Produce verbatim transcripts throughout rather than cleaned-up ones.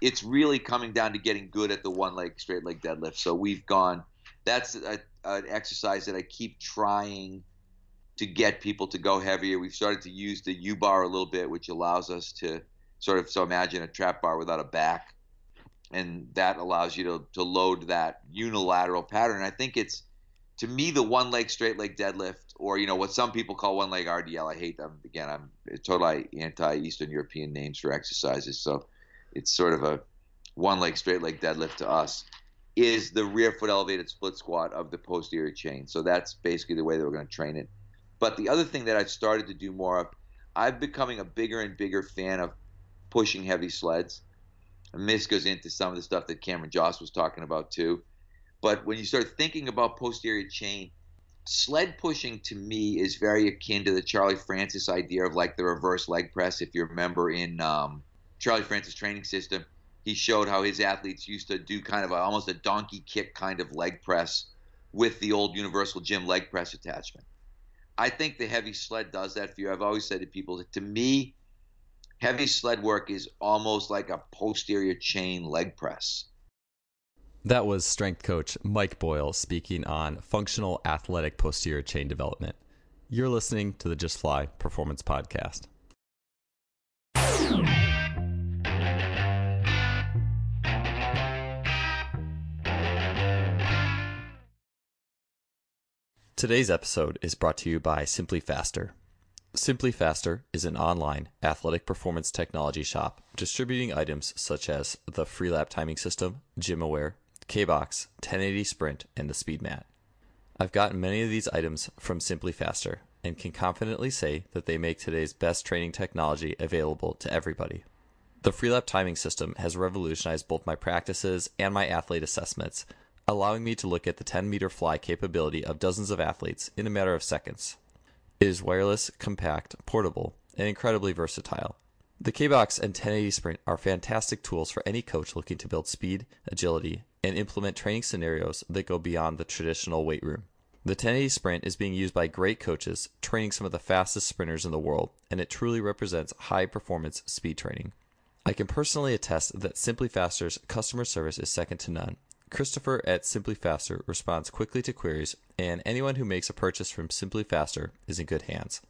It's really coming down to getting good at the one leg straight leg deadlift. So we've gone – that's a, an exercise that I keep trying to get people to go heavier. We've started to use the U-bar a little bit, which allows us to sort of – so imagine a trap bar without a back, and that allows you to, to load that unilateral pattern. I think it's – to me, the one leg straight leg deadlift, or you know what some people call one leg R D L. I hate them. Again, I'm totally anti-Eastern European names for exercises, so – it's sort of a one leg straight leg deadlift to us, is the rear foot elevated split squat of the posterior chain. So that's basically the way that we're going to train it. But the other thing that I've started to do more of, I'm becoming a bigger and bigger fan of pushing heavy sleds. And this goes into some of the stuff that Cameron Joss was talking about too. But when you start thinking about posterior chain, sled pushing to me is very akin to the Charlie Francis idea of like the reverse leg press. If you remember in um, Charlie Francis training system, he showed how his athletes used to do kind of a, almost a donkey kick kind of leg press with the old Universal Gym leg press attachment. I think the heavy sled does that for you. I've always said to people that to me, heavy sled work is almost like a posterior chain leg press. That was strength coach Mike Boyle speaking on functional athletic posterior chain development. You're listening to the Just Fly Performance Podcast. Today's episode is brought to you by Simply Faster. Simply Faster is an online athletic performance technology shop distributing items such as the Freelap Timing System, GymAware, K-Box, ten eighty Sprint, and the Speedmat. I've gotten many of these items from Simply Faster and can confidently say that they make today's best training technology available to everybody. The Freelap Timing System has revolutionized both my practices and my athlete assessments, allowing me to look at the ten-meter fly capability of dozens of athletes in a matter of seconds. It is wireless, compact, portable, and incredibly versatile. The K-Box and ten eighty Sprint are fantastic tools for any coach looking to build speed, agility, and implement training scenarios that go beyond the traditional weight room. The ten eighty Sprint is being used by great coaches training some of the fastest sprinters in the world, and it truly represents high-performance speed training. I can personally attest that Simply Faster's customer service is second to none. Christopher at Simply Faster responds quickly to queries, and anyone who makes a purchase from Simply Faster is in good hands.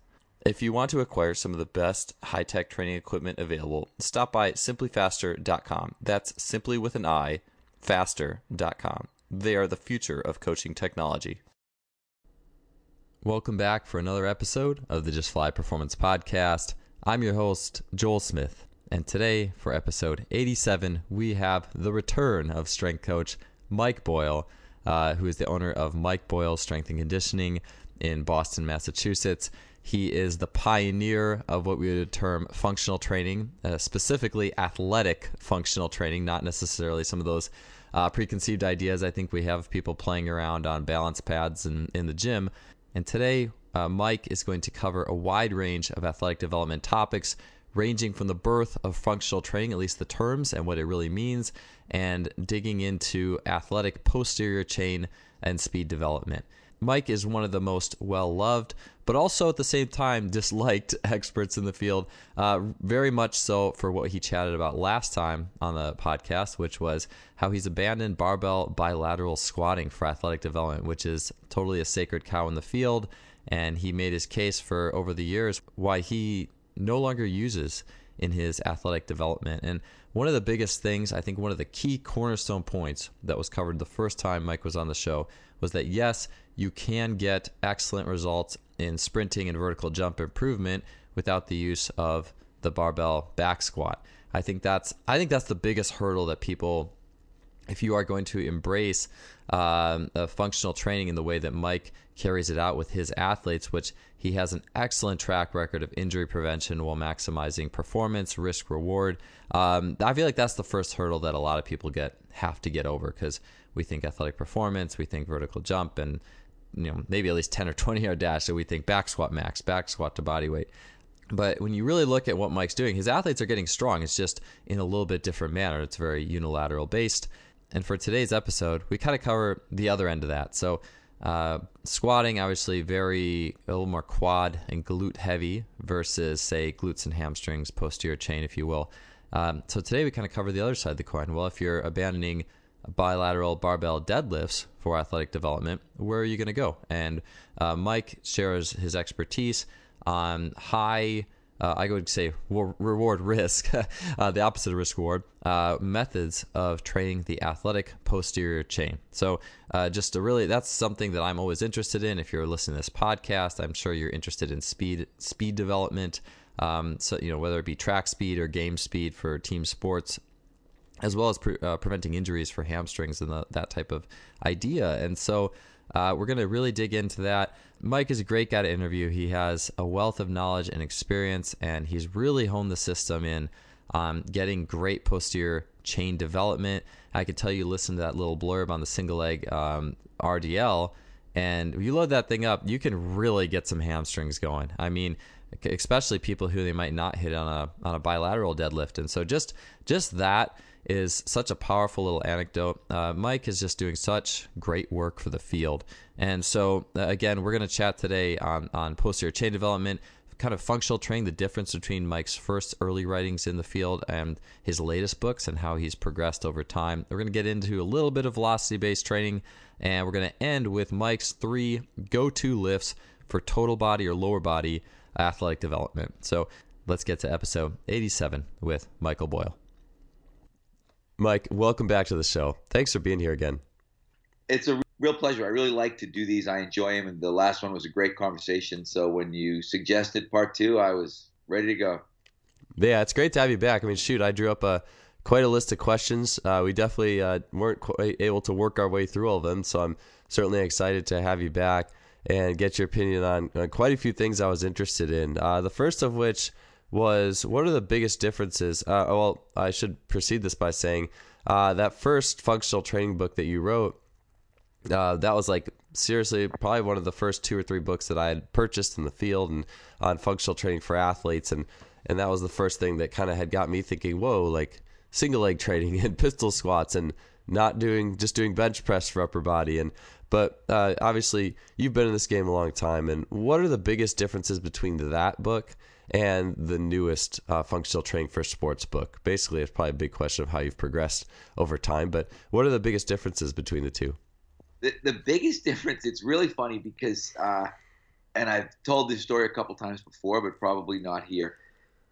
If you want to acquire some of the best high-tech training equipment available, stop by at simply faster dot com. That's simply with an I, faster dot com. They are the future of coaching technology. Welcome back for another episode of the Just Fly Performance Podcast. I'm your host, Joel Smith. And today, for episode eighty-seven, we have the return of strength coach Mike Boyle, uh, who is the owner of Mike Boyle Strength and Conditioning in Boston, Massachusetts. He is the pioneer of what we would term functional training, uh, specifically athletic functional training, not necessarily some of those uh, preconceived ideas I think we have people playing around on balance pads and in the gym. And today, uh, Mike is going to cover a wide range of athletic development topics, ranging from the birth of functional training, at least the terms and what it really means, and digging into athletic posterior chain and speed development. Mike is one of the most well-loved, but also at the same time disliked experts in the field, uh, very much so for what he chatted about last time on the podcast, which was how he's abandoned barbell bilateral squatting for athletic development, which is totally a sacred cow in the field, and he made his case for over the years why he no longer uses in his athletic development. And one of the biggest things, I think one of the key cornerstone points that was covered the first time Mike was on the show was that, yes, you can get excellent results in sprinting and vertical jump improvement without the use of the barbell back squat. I think that's I think that's the biggest hurdle that people, if you are going to embrace um, a functional training in the way that Mike carries it out with his athletes, which he has an excellent track record of injury prevention while maximizing performance, risk, reward. Um, I feel like that's the first hurdle that a lot of people get have to get over, because we think athletic performance, we think vertical jump, and you know maybe at least ten or twenty yard dash, so we think back squat max, back squat to body weight. But when you really look at what Mike's doing, his athletes are getting strong. It's just in a little bit different manner. It's very unilateral based. And for today's episode, we kind of cover the other end of that. So Uh, squatting, obviously, very a little more quad and glute heavy versus, say, glutes and hamstrings, posterior chain, if you will. Um, so today we kind of cover the other side of the coin. Well, if you're abandoning bilateral barbell deadlifts for athletic development, where are you going to go? And uh, Mike shares his expertise on high, uh, I would say re- reward risk, uh, the opposite of risk reward, uh, methods of training the athletic posterior chain. So uh, just to really, that's something that I'm always interested in. If you're listening to this podcast, I'm sure you're interested in speed, speed development. Um, so, you know, whether it be track speed or game speed for team sports, as well as pre- uh, preventing injuries for hamstrings and the, that type of idea. And so uh, we're going to really dig into that. Mike is a great guy to interview. He has a wealth of knowledge and experience, and he's really honed the system in um, getting great posterior chain development. I could tell you listen to that little blurb on the single leg um, R D L, and if you load that thing up, you can really get some hamstrings going. I mean, especially people who they might not hit on a on a bilateral deadlift. And so just just that is such a powerful little anecdote. Uh, Mike is just doing such great work for the field. And so, uh, again, we're going to chat today on, on posterior chain development, kind of functional training, the difference between Mike's first early writings in the field and his latest books and how he's progressed over time. We're going to get into a little bit of velocity-based training, and we're going to end with Mike's three go-to lifts for total body or lower body athletic development. So let's get to episode eighty-seven with Michael Boyle. Mike, welcome back to the show. Thanks for being here again. It's a real pleasure. I really like to do these. I enjoy them. And the last one was a great conversation. So when you suggested part two, I was ready to go. Yeah, it's great to have you back. I mean, shoot, I drew up a quite a list of questions. Uh, we definitely uh, weren't quite able to work our way through all of them. So I'm certainly excited to have you back and get your opinion on, on quite a few things I was interested in. Uh, the first of which was, what are the biggest differences? Uh, well, I should precede this by saying uh, that first functional training book that you wrote, uh, that was like seriously probably one of the first two or three books that I had purchased in the field and on functional training for athletes. And, and that was the first thing that kind of had got me thinking, whoa, like single leg training and pistol squats and not doing, just doing bench press for upper body. And But uh, obviously you've been in this game a long time. And what are the biggest differences between that book and the newest uh, functional training for sports book? Basically, it's probably a big question of how you've progressed over time, but what are the biggest differences between the two? The, the biggest difference, it's really funny because, uh, and I've told this story a couple times before, but probably not here.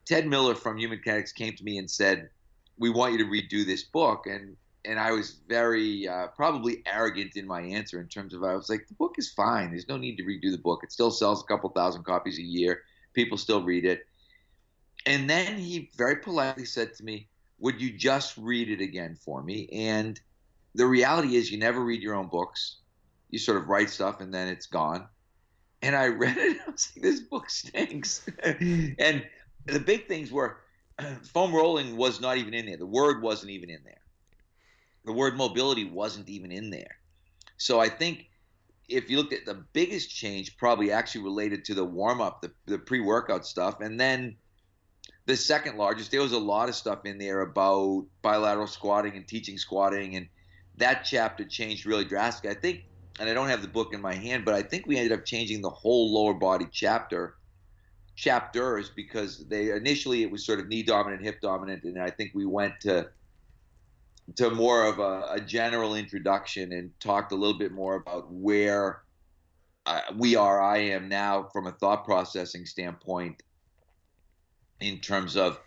Ted Miller from Human Kinetics came to me and said, we want you to redo this book. And and I was very uh, probably arrogant in my answer in terms of, I was like, the book is fine. There's no need to redo the book. It still sells a couple thousand copies a year. People still read it. And then he very politely said to me, would you just read it again for me? And the reality is you never read your own books. You sort of write stuff and then it's gone. And I read it. And I was like, this book stinks. And the big things were foam rolling was not even in there. The word wasn't even in there. The word mobility wasn't even in there. So I think if you looked at the biggest change, probably actually related to the warm-up, the, the pre-workout stuff. And then the second largest, there was a lot of stuff in there about bilateral squatting and teaching squatting. And that chapter changed really drastically. I think, and I don't have the book in my hand, but I think we ended up changing the whole lower body chapter, chapters, because they initially it was sort of knee dominant, hip dominant. And I think we went to to more of a, a general introduction and talked a little bit more about where uh, we are, I am now from a thought processing standpoint in terms of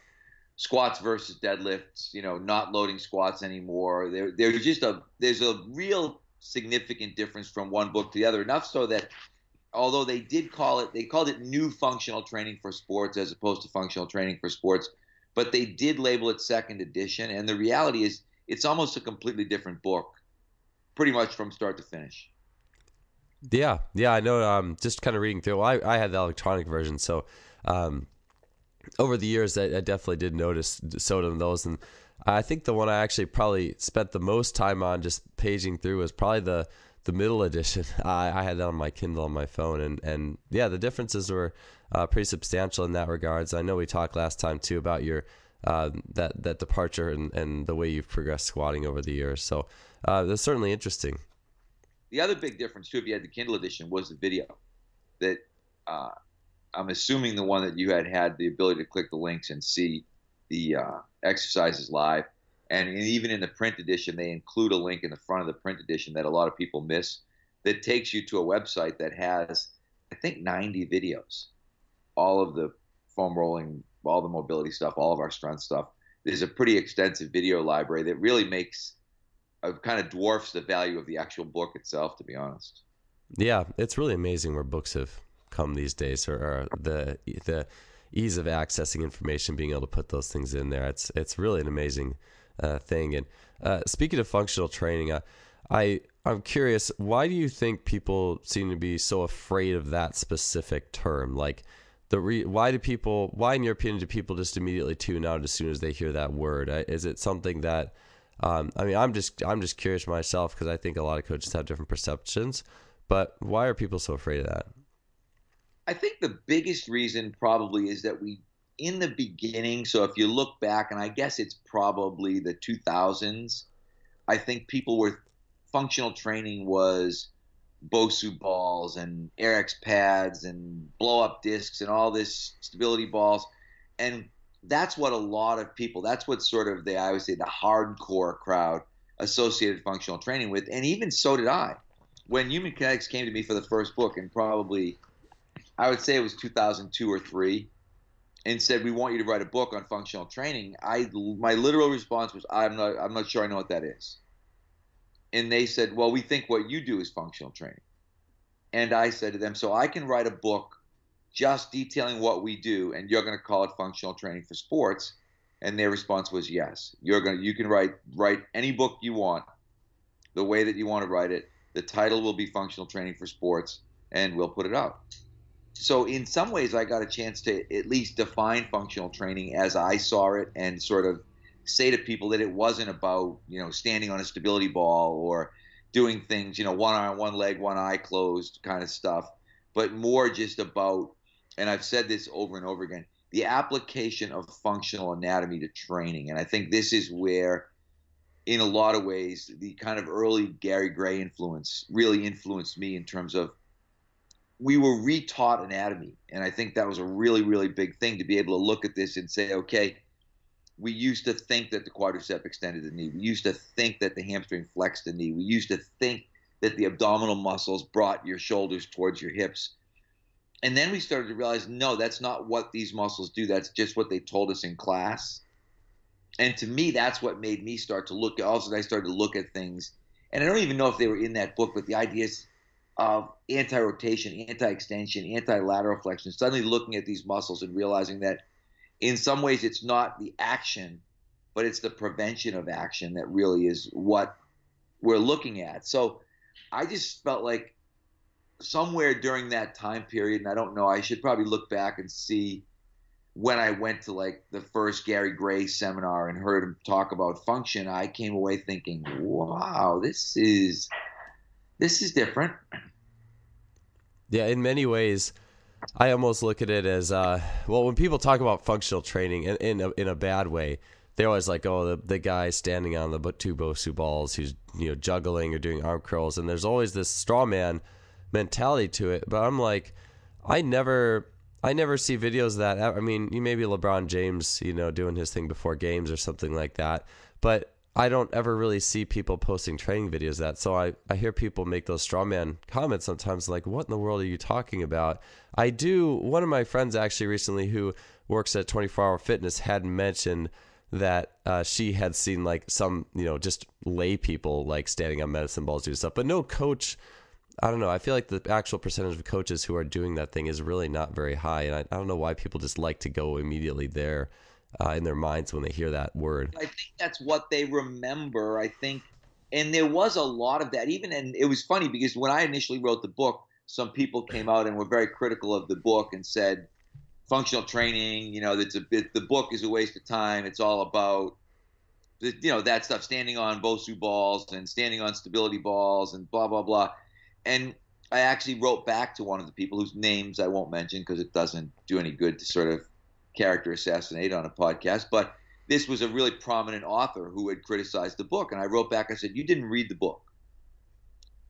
squats versus deadlifts, you know, not loading squats anymore. There, there's just a, there's a real significant difference from one book to the other, enough so that although they did call it, they called it new functional training for sports as opposed to functional training for sports, but they did label it second edition. And the reality is, it's almost a completely different book, pretty much from start to finish. Yeah, yeah, I know. Um, just kind of reading through. Well, I, I had the electronic version, so um, over the years, I, I definitely did notice some of those. And I think the one I actually probably spent the most time on, just paging through, was probably the the middle edition. I, I had that on my Kindle on my phone, and and yeah, the differences were uh, pretty substantial in that regards. I know we talked last time too about your. Uh, that that departure and, and the way you've progressed squatting over the years. So uh, that's certainly interesting. The other big difference, too, if you had the Kindle edition, was the video. That uh, I'm assuming the one that you had had the ability to click the links and see the uh, exercises live. And even in the print edition, they include a link in the front of the print edition that a lot of people miss that takes you to a website that has, I think, ninety videos. All of the foam rolling, all the mobility stuff, all of our strength stuff. There's a pretty extensive video library that really makes uh, kind of dwarfs the value of the actual book itself, to be honest. Yeah, it's really amazing where books have come these days, or, or the the ease of accessing information, being able to put those things in there. It's it's really an amazing uh, thing. And uh, speaking of functional training, uh, I I'm curious, why do you think people seem to be so afraid of that specific term? Like, the re- why do people? Why, in your opinion, do people just immediately tune out as soon as they hear that word? Is it something that? Um, I mean, I'm just I'm just curious myself, because I think a lot of coaches have different perceptions. But why are people so afraid of that? I think the biggest reason probably is that we, in the beginning, so if you look back, and I guess it's probably the two thousands, I think people were, functional training was BOSU balls and Air X pads and blow-up discs and all this stability balls. And that's what a lot of people, that's what sort of the, I would say, the hardcore crowd associated functional training with, and even so did I. When Human Kinetics came to me for the first book, and probably, I would say it was two thousand two or three, and said, "We want you to write a book on functional training," I my literal response was, "I'm not, I'm not sure I know what that is." And they said, "Well, we think what you do is functional training." And I said to them, "So I can write a book just detailing what we do, and you're going to call it functional training for sports?" And their response was, "Yes, you're going to, you can write write any book you want, the way that you want to write it. The title will be Functional Training for Sports, and we'll put it out." So in some ways, I got a chance to at least define functional training as I saw it, and sort of say to people that it wasn't about, you know, standing on a stability ball or doing things, you know, one arm, one leg, one eye closed kind of stuff, but more just about, and I've said this over and over again, the application of functional anatomy to training. And I think this is where, in a lot of ways, the kind of early Gary Gray influence really influenced me in terms of we were retaught anatomy. And I think that was a really, really big thing to be able to look at this and say, okay, we used to think that the quadricep extended the knee. We used to think that the hamstring flexed the knee. We used to think that the abdominal muscles brought your shoulders towards your hips. And then we started to realize, no, that's not what these muscles do. That's just what they told us in class. And to me, that's what made me start to look. Also, I started to look at things, and I don't even know if they were in that book, but the ideas of anti-rotation, anti-extension, anti-lateral flexion, suddenly looking at these muscles and realizing that in some ways it's not the action, but it's the prevention of action that really is what we're looking at. So I just felt like somewhere during that time period, and I don't know, I should probably look back and see when I went to like the first Gary Gray seminar and heard him talk about function, I came away thinking, wow, this is, this is different. Yeah. In many ways, I almost look at it as, uh, well, when people talk about functional training in, in a, in a bad way, they're always like, oh, the, the guy standing on the two BOSU balls, who's, you know, juggling or doing arm curls. And there's always this straw man mentality to it. But I'm like, I never, I never see videos of that. I mean, you maybe LeBron James, you know, doing his thing before games or something like that, but I don't ever really see people posting training videos of that. So I, I hear people make those straw man comments sometimes, like, what in the world are you talking about? I do. One of my friends actually recently who works at twenty-four hour fitness had mentioned that uh, she had seen like some, you know, just lay people like standing on medicine balls, do stuff, but no coach. I don't know. I feel like the actual percentage of coaches who are doing that thing is really not very high. And I, I don't know why people just like to go immediately there uh, in their minds when they hear that word. I think that's what they remember, I think. And there was a lot of that even. And it was funny because when I initially wrote the book, some people came out and were very critical of the book and said, functional training, you know, that's a bit, the book is a waste of time. It's all about, you know, that stuff, standing on BOSU balls and standing on stability balls and blah, blah, blah. And I actually wrote back to one of the people whose names I won't mention because it doesn't do any good to sort of character assassinate on a podcast. But this was a really prominent author who had criticized the book. And I wrote back, I said, you didn't read the book.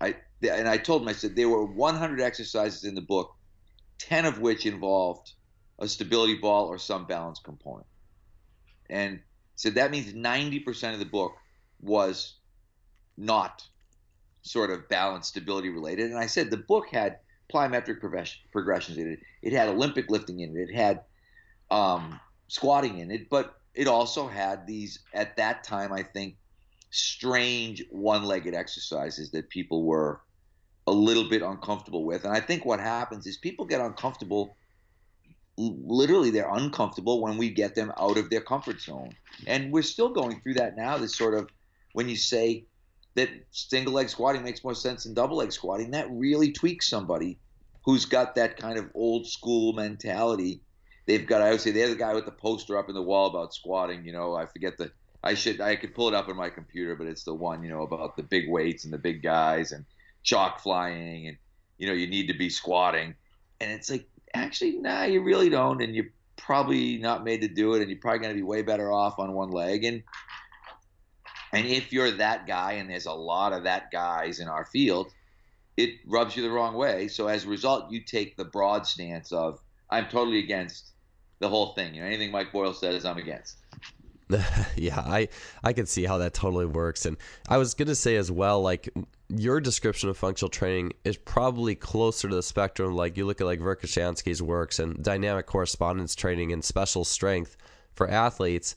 I and I told them, I said, there were one hundred exercises in the book, ten of which involved a stability ball or some balance component. And so that means ninety percent of the book was not sort of balance stability related. And I said the book had plyometric progressions in it. It had Olympic lifting in it. It had um, squatting in it. But it also had these, at that time, I think, strange one-legged exercises that people were a little bit uncomfortable with. And I think what happens is people get uncomfortable. Literally, they're uncomfortable when we get them out of their comfort zone. And we're still going through that now, this sort of, when you say that single leg squatting makes more sense than double leg squatting, that really tweaks somebody who's got that kind of old school mentality. They've got, I would say, they're the guy with the poster up in the wall about squatting. You know, I forget the, I should, I could pull it up on my computer, but it's the one, you know, about the big weights and the big guys and chalk flying and, you know, you need to be squatting. And it's like, actually, nah, you really don't, and you're probably not made to do it, and you're probably going to be way better off on one leg. And and if you're that guy, and there's a lot of that guys in our field, it rubs you the wrong way. So as a result, you take the broad stance of, I'm totally against the whole thing. You know, anything Mike Boyle says, I'm against. Yeah, I, I can see how that totally works. And I was going to say as well, like, your description of functional training is probably closer to the spectrum. Like, you look at like Verkhoshansky's works and dynamic correspondence training and special strength for athletes.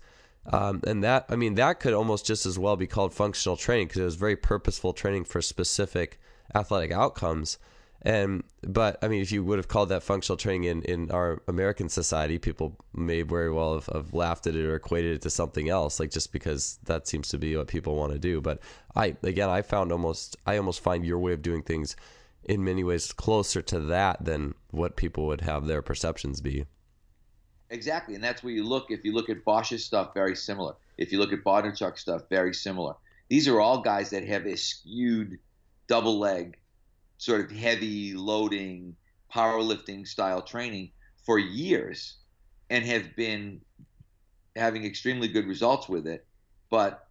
Um, and that, I mean, that could almost just as well be called functional training, because it was very purposeful training for specific athletic outcomes. And, but I mean, if you would have called that functional training in, in our American society, people may very well have, have laughed at it or equated it to something else, like just because that seems to be what people want to do. But I, again, I found almost, I almost find your way of doing things in many ways closer to that than what people would have their perceptions be. Exactly. And that's where you look, if you look at Bosch's stuff, very similar. If you look at Bondarchuk's stuff, very similar. These are all guys that have a skewed double leg, sort of heavy loading, powerlifting style training for years and have been having extremely good results with it. But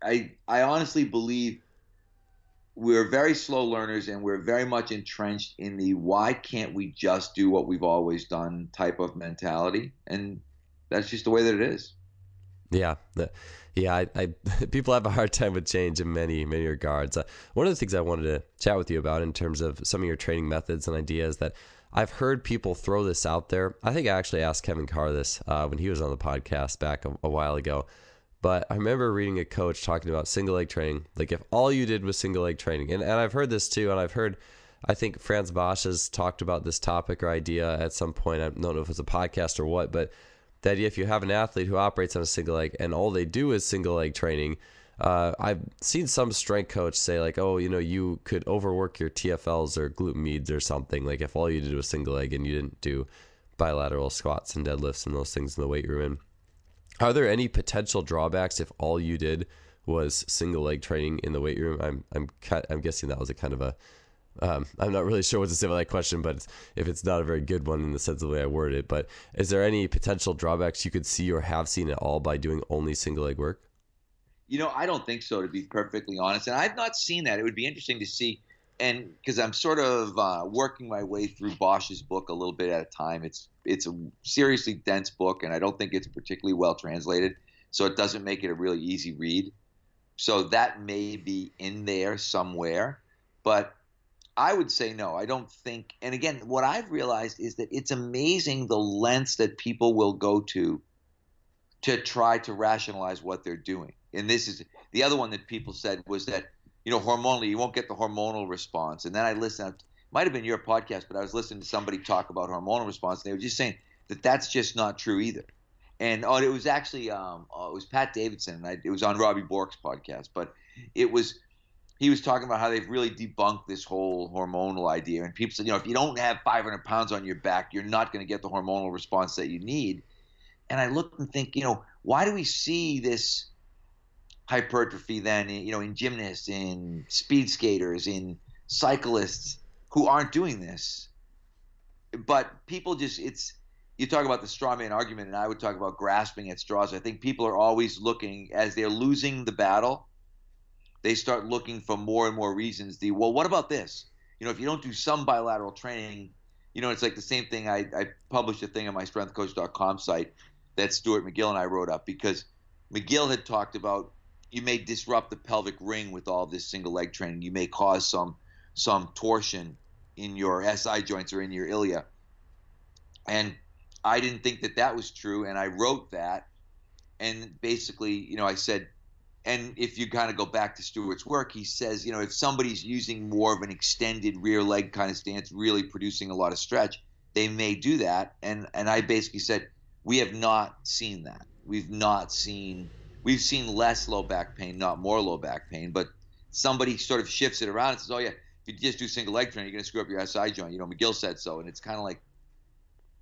I I honestly believe we're very slow learners, and we're very much entrenched in the why can't we just do what we've always done type of mentality. And that's just the way that it is. Yeah. Yeah. I, I, people have a hard time with change in many, many regards. Uh, one of the things I wanted to chat with you about in terms of some of your training methods and ideas that I've heard people throw this out there. I think I actually asked Kevin Carr this uh, when he was on the podcast back a, a while ago, but I remember reading a coach talking about single leg training. Like, if all you did was single leg training, and, and I've heard this too. And I've heard, I think Franz Bosch has talked about this topic or idea at some point. I don't know if it's a podcast or what, but the idea, if you have an athlete who operates on a single leg and all they do is single leg training, uh, I've seen some strength coach say like, oh, you know, you could overwork your T F Ls or glute meads or something. Like, if all you did was single leg and you didn't do bilateral squats and deadlifts and those things in the weight room. And are there any potential drawbacks if all you did was single leg training in the weight room? I'm I'm I'm guessing that was a kind of a Um, I'm not really sure what to say about that question, but it's, if it's not a very good one in the sense of the way I word it, but is there any potential drawbacks you could see or have seen at all by doing only single leg work? You know, I don't think so, to be perfectly honest. And I've not seen that. It would be interesting to see. And because I'm sort of uh, working my way through Bosch's book a little bit at a time. It's, it's a seriously dense book, and I don't think it's particularly well translated. So it doesn't make it a really easy read. So that may be in there somewhere, but I would say no, I don't think. And again, what I've realized is that it's amazing the lengths that people will go to to try to rationalize what they're doing. And this is the other one that people said was that, you know, hormonally, you won't get the hormonal response. And then I listened, it might have been your podcast, but I was listening to somebody talk about hormonal response, and they were just saying that that's just not true either. And oh, it was actually, um, oh, it was Pat Davidson, and I, it was on Robbie Bork's podcast, but it was. He was talking about how they've really debunked this whole hormonal idea. And people said, you know, if you don't have five hundred pounds on your back, you're not going to get the hormonal response that you need. And I look and think, you know, why do we see this hypertrophy then, you know, in gymnasts, in speed skaters, in cyclists who aren't doing this? But people just, it's, you talk about the straw man argument, and I would talk about grasping at straws. I think people are always looking, as they're losing the battle, they start looking for more and more reasons. The, well, what about this? You know, if you don't do some bilateral training, you know, it's like the same thing. I, I published a thing on my strength coach dot com site that Stuart McGill and I wrote up, because McGill had talked about you may disrupt the pelvic ring with all this single leg training. You may cause some some torsion in your S I joints or in your ilia. And I didn't think that that was true, and I wrote that. And basically, you know, I said, and if you kind of go back to Stuart's work, he says, you know, if somebody's using more of an extended rear leg kind of stance, really producing a lot of stretch, they may do that. And and I basically said, we have not seen that. We've not seen, we've seen less low back pain, not more low back pain, but somebody sort of shifts it around and says, oh yeah, if you just do single leg training, you're going to screw up your S I joint. You know, McGill said so. And it's kind of like,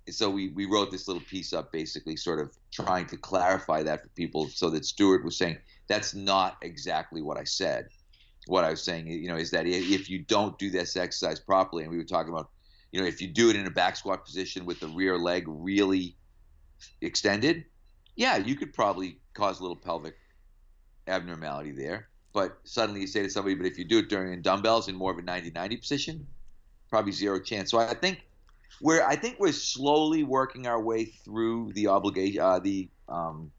so we, we wrote this little piece up basically sort of trying to clarify that for people, so that Stuart was saying, that's not exactly what I said. What I was saying, you know, is that if you don't do this exercise properly, and we were talking about, you know, if you do it in a back squat position with the rear leg really extended, yeah, you could probably cause a little pelvic abnormality there. But suddenly you say to somebody, but if you do it during in dumbbells in more of a ninety ninety position, probably zero chance. So I think we're I think we're slowly working our way through the obligation, uh, the um,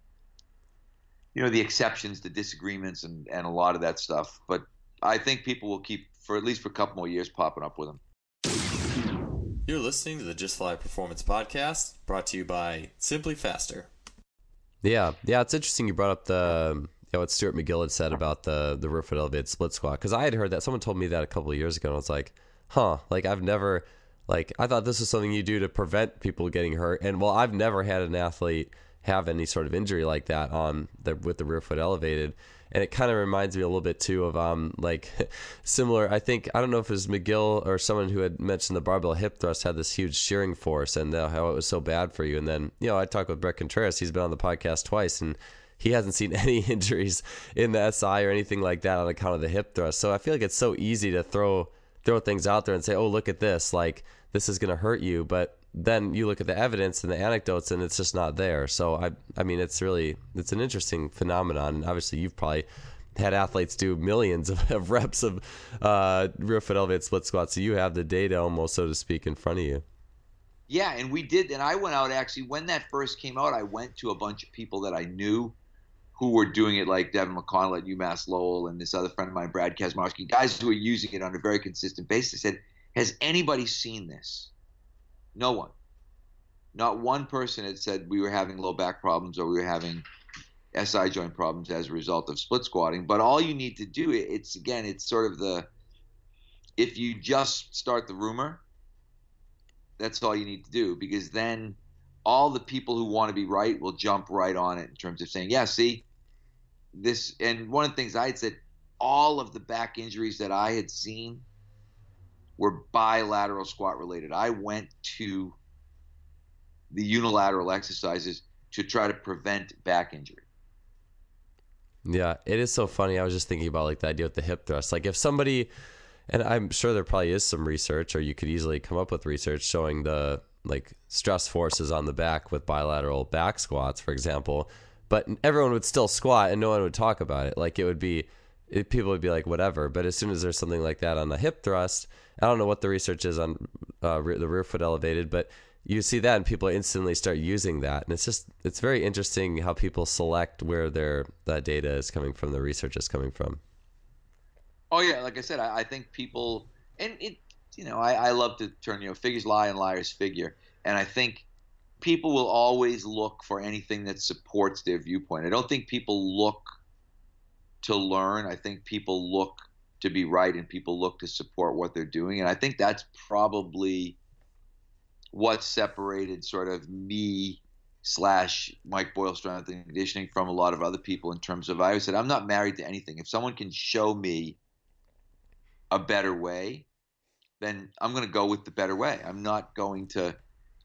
you know, the exceptions, the disagreements, and, and a lot of that stuff. But I think people will keep, for at least for a couple more years, popping up with them. You're listening to the Just Fly Performance Podcast, brought to you by Simply Faster. Yeah, yeah, it's interesting you brought up the you know, what Stuart McGill had said about the the rear foot elevated split squat, because I had heard that. Someone told me that a couple of years ago, and I was like, huh, like I've never, like I thought this was something you do to prevent people getting hurt. And well, I've never had an athlete have any sort of injury like that on the, with the rear foot elevated. And it kind of reminds me a little bit too of um like similar, I think, I don't know if it was McGill or someone who had mentioned the barbell hip thrust had this huge shearing force and the, how it was so bad for you. And then, you know, I talked with Brett Contreras, he's been on the podcast twice, and he hasn't seen any injuries in the S I or anything like that on account of the hip thrust. So I feel like it's so easy to throw throw things out there and say, oh, look at this, like this is going to hurt you. But then you look at the evidence and the anecdotes, and it's just not there. So I, I mean, it's really, it's an interesting phenomenon. And obviously, you've probably had athletes do millions of, of reps of uh, rear foot elevated split squats, so you have the data almost, so to speak, in front of you. Yeah, and we did, and I went out actually when that first came out. I went to a bunch of people that I knew who were doing it, like Devin McConnell at UMass Lowell, and this other friend of mine, Brad Kazmarski, guys who were using it on a very consistent basis. I said, "Has anybody seen this?" No one. Not one person had said we were having low back problems or we were having S I joint problems as a result of split squatting. But all you need to do, it's again, it's sort of the, if you just start the rumor, that's all you need to do, because then all the people who want to be right will jump right on it in terms of saying, yeah, see, this. And one of the things I had said, all of the back injuries that I had seen were bilateral squat related. I went to the unilateral exercises to try to prevent back injury. Yeah, it is so funny. I was just thinking about like the idea with the hip thrust. Like if somebody, and I'm sure there probably is some research, or you could easily come up with research showing the like stress forces on the back with bilateral back squats, for example, but everyone would still squat and no one would talk about it. Like it would be, it, people would be like, whatever. But as soon as there's something like that on the hip thrust, I don't know what the research is on uh, re- the rear foot elevated, but you see that and people instantly start using that. And it's just, it's very interesting how people select where their that data is coming from, the research is coming from. Oh yeah. Like I said, I, I think people, and it, you know, I, I love to turn, you know, figures lie and liars figure. And I think people will always look for anything that supports their viewpoint. I don't think people look to learn. I think people look to be right, and people look to support what they're doing. And I think that's probably what separated sort of me slash Mike Boyle Strength and Conditioning from a lot of other people, in terms of, I always said, I'm not married to anything. If someone can show me a better way, then I'm going to go with the better way. I'm not going to,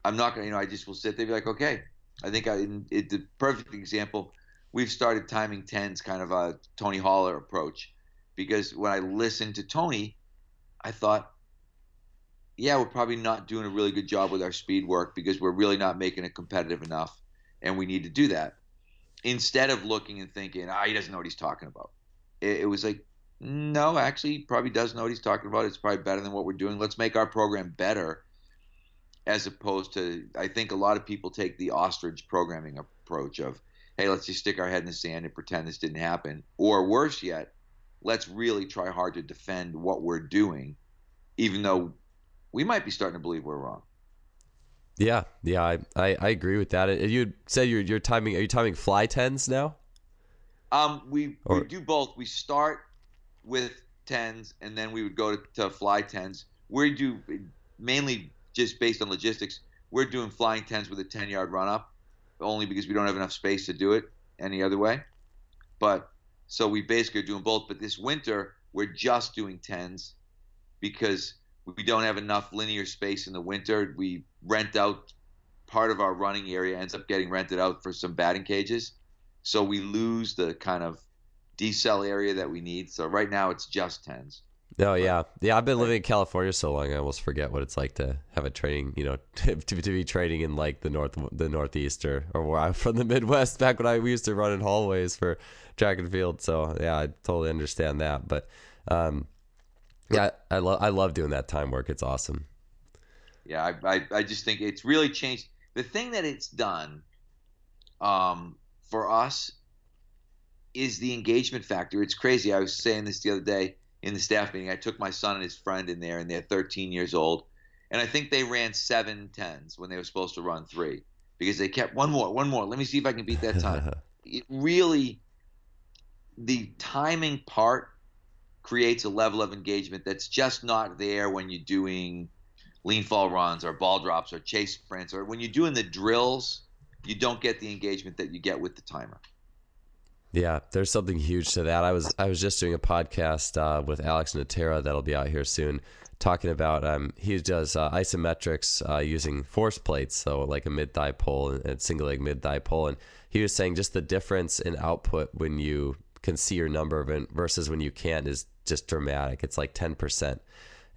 I'm not going to, you know, I just will sit there and be like, okay, I think I, it, the perfect example, we've started timing tens, kind of a Tony Holler approach. Because when I listened to Tony, I thought, yeah, we're probably not doing a really good job with our speed work because we're really not making it competitive enough, and we need to do that. Instead of looking and thinking, ah, he doesn't know what he's talking about. It, it was like, no, actually, he probably does know what he's talking about. It's probably better than what we're doing. Let's make our program better, as opposed to, I think a lot of people take the ostrich programming approach of, hey, let's just stick our head in the sand and pretend this didn't happen. Or worse yet, let's really try hard to defend what we're doing, even though we might be starting to believe we're wrong. Yeah, yeah, I, I, I agree with that. You said you're, you're timing, are you timing fly tens now? Um, we, or- we do both. We start with tens, and then we would go to, to fly tens. We do mainly just based on logistics. We're doing flying tens with a ten-yard run-up, only because we don't have enough space to do it any other way. But so we basically are doing both. But this winter, we're just doing tens because we don't have enough linear space in the winter. We rent out part of our running area, ends up getting rented out for some batting cages. So we lose the kind of decel area that we need. So right now it's just tens. Oh, yeah. Yeah, I've been living in California so long, I almost forget what it's like to have a training, you know, to, to be training in like the north, the Northeast or, or where I'm from, the Midwest, back when I we used to run in hallways for track and field. So, yeah, I totally understand that. But, um, yeah, I, I, lo- I love doing that time work. It's awesome. Yeah, I, I, I just think it's really changed. The thing that it's done um, for us is the engagement factor. It's crazy. I was saying this the other day. In the staff meeting, I took my son and his friend in there, and they're thirteen years old. And I think they ran seven tens when they were supposed to run three because they kept one more, one more. Let me see if I can beat that time. It really, the timing part creates a level of engagement that's just not there when you're doing lean fall runs or ball drops or chase sprints. Or when you're doing the drills, you don't get the engagement that you get with the timer. Yeah, there's something huge to that. I was I was just doing a podcast uh, with Alex Natera that'll be out here soon, talking about um, he does uh, isometrics uh, using force plates, so like a mid-thigh pull and single leg mid-thigh pull, and he was saying just the difference in output when you can see your number versus when you can't is just dramatic. It's like ten percent,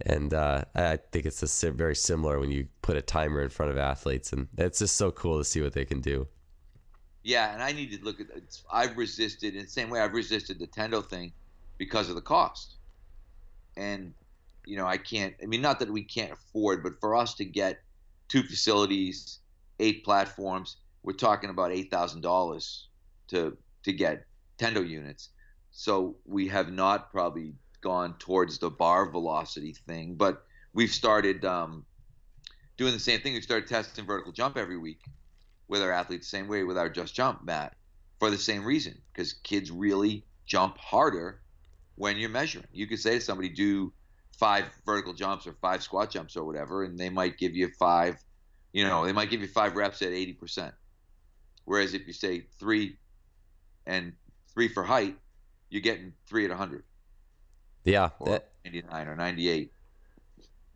and uh, I think it's a, very similar when you put a timer in front of athletes, and it's just so cool to see what they can do. Yeah, and I need to look at – I've resisted – in the same way I've resisted the Tendo thing because of the cost. And, you know, I can't – I mean, not that we can't afford, but for us to get two facilities, eight platforms, we're talking about eight thousand dollars to to get Tendo units. So we have not probably gone towards the bar velocity thing, but we've started um, doing the same thing. We've started testing vertical jump every week with our athletes, same way with our Just Jump mat, for the same reason, because kids really jump harder when you're measuring. You could say to somebody, do five vertical jumps or five squat jumps or whatever, and they might give you five, you know, they might give you five reps at eighty percent. Whereas if you say three and three for height, you're getting three at one hundred. Yeah. Or that- ninety-nine or ninety-eight.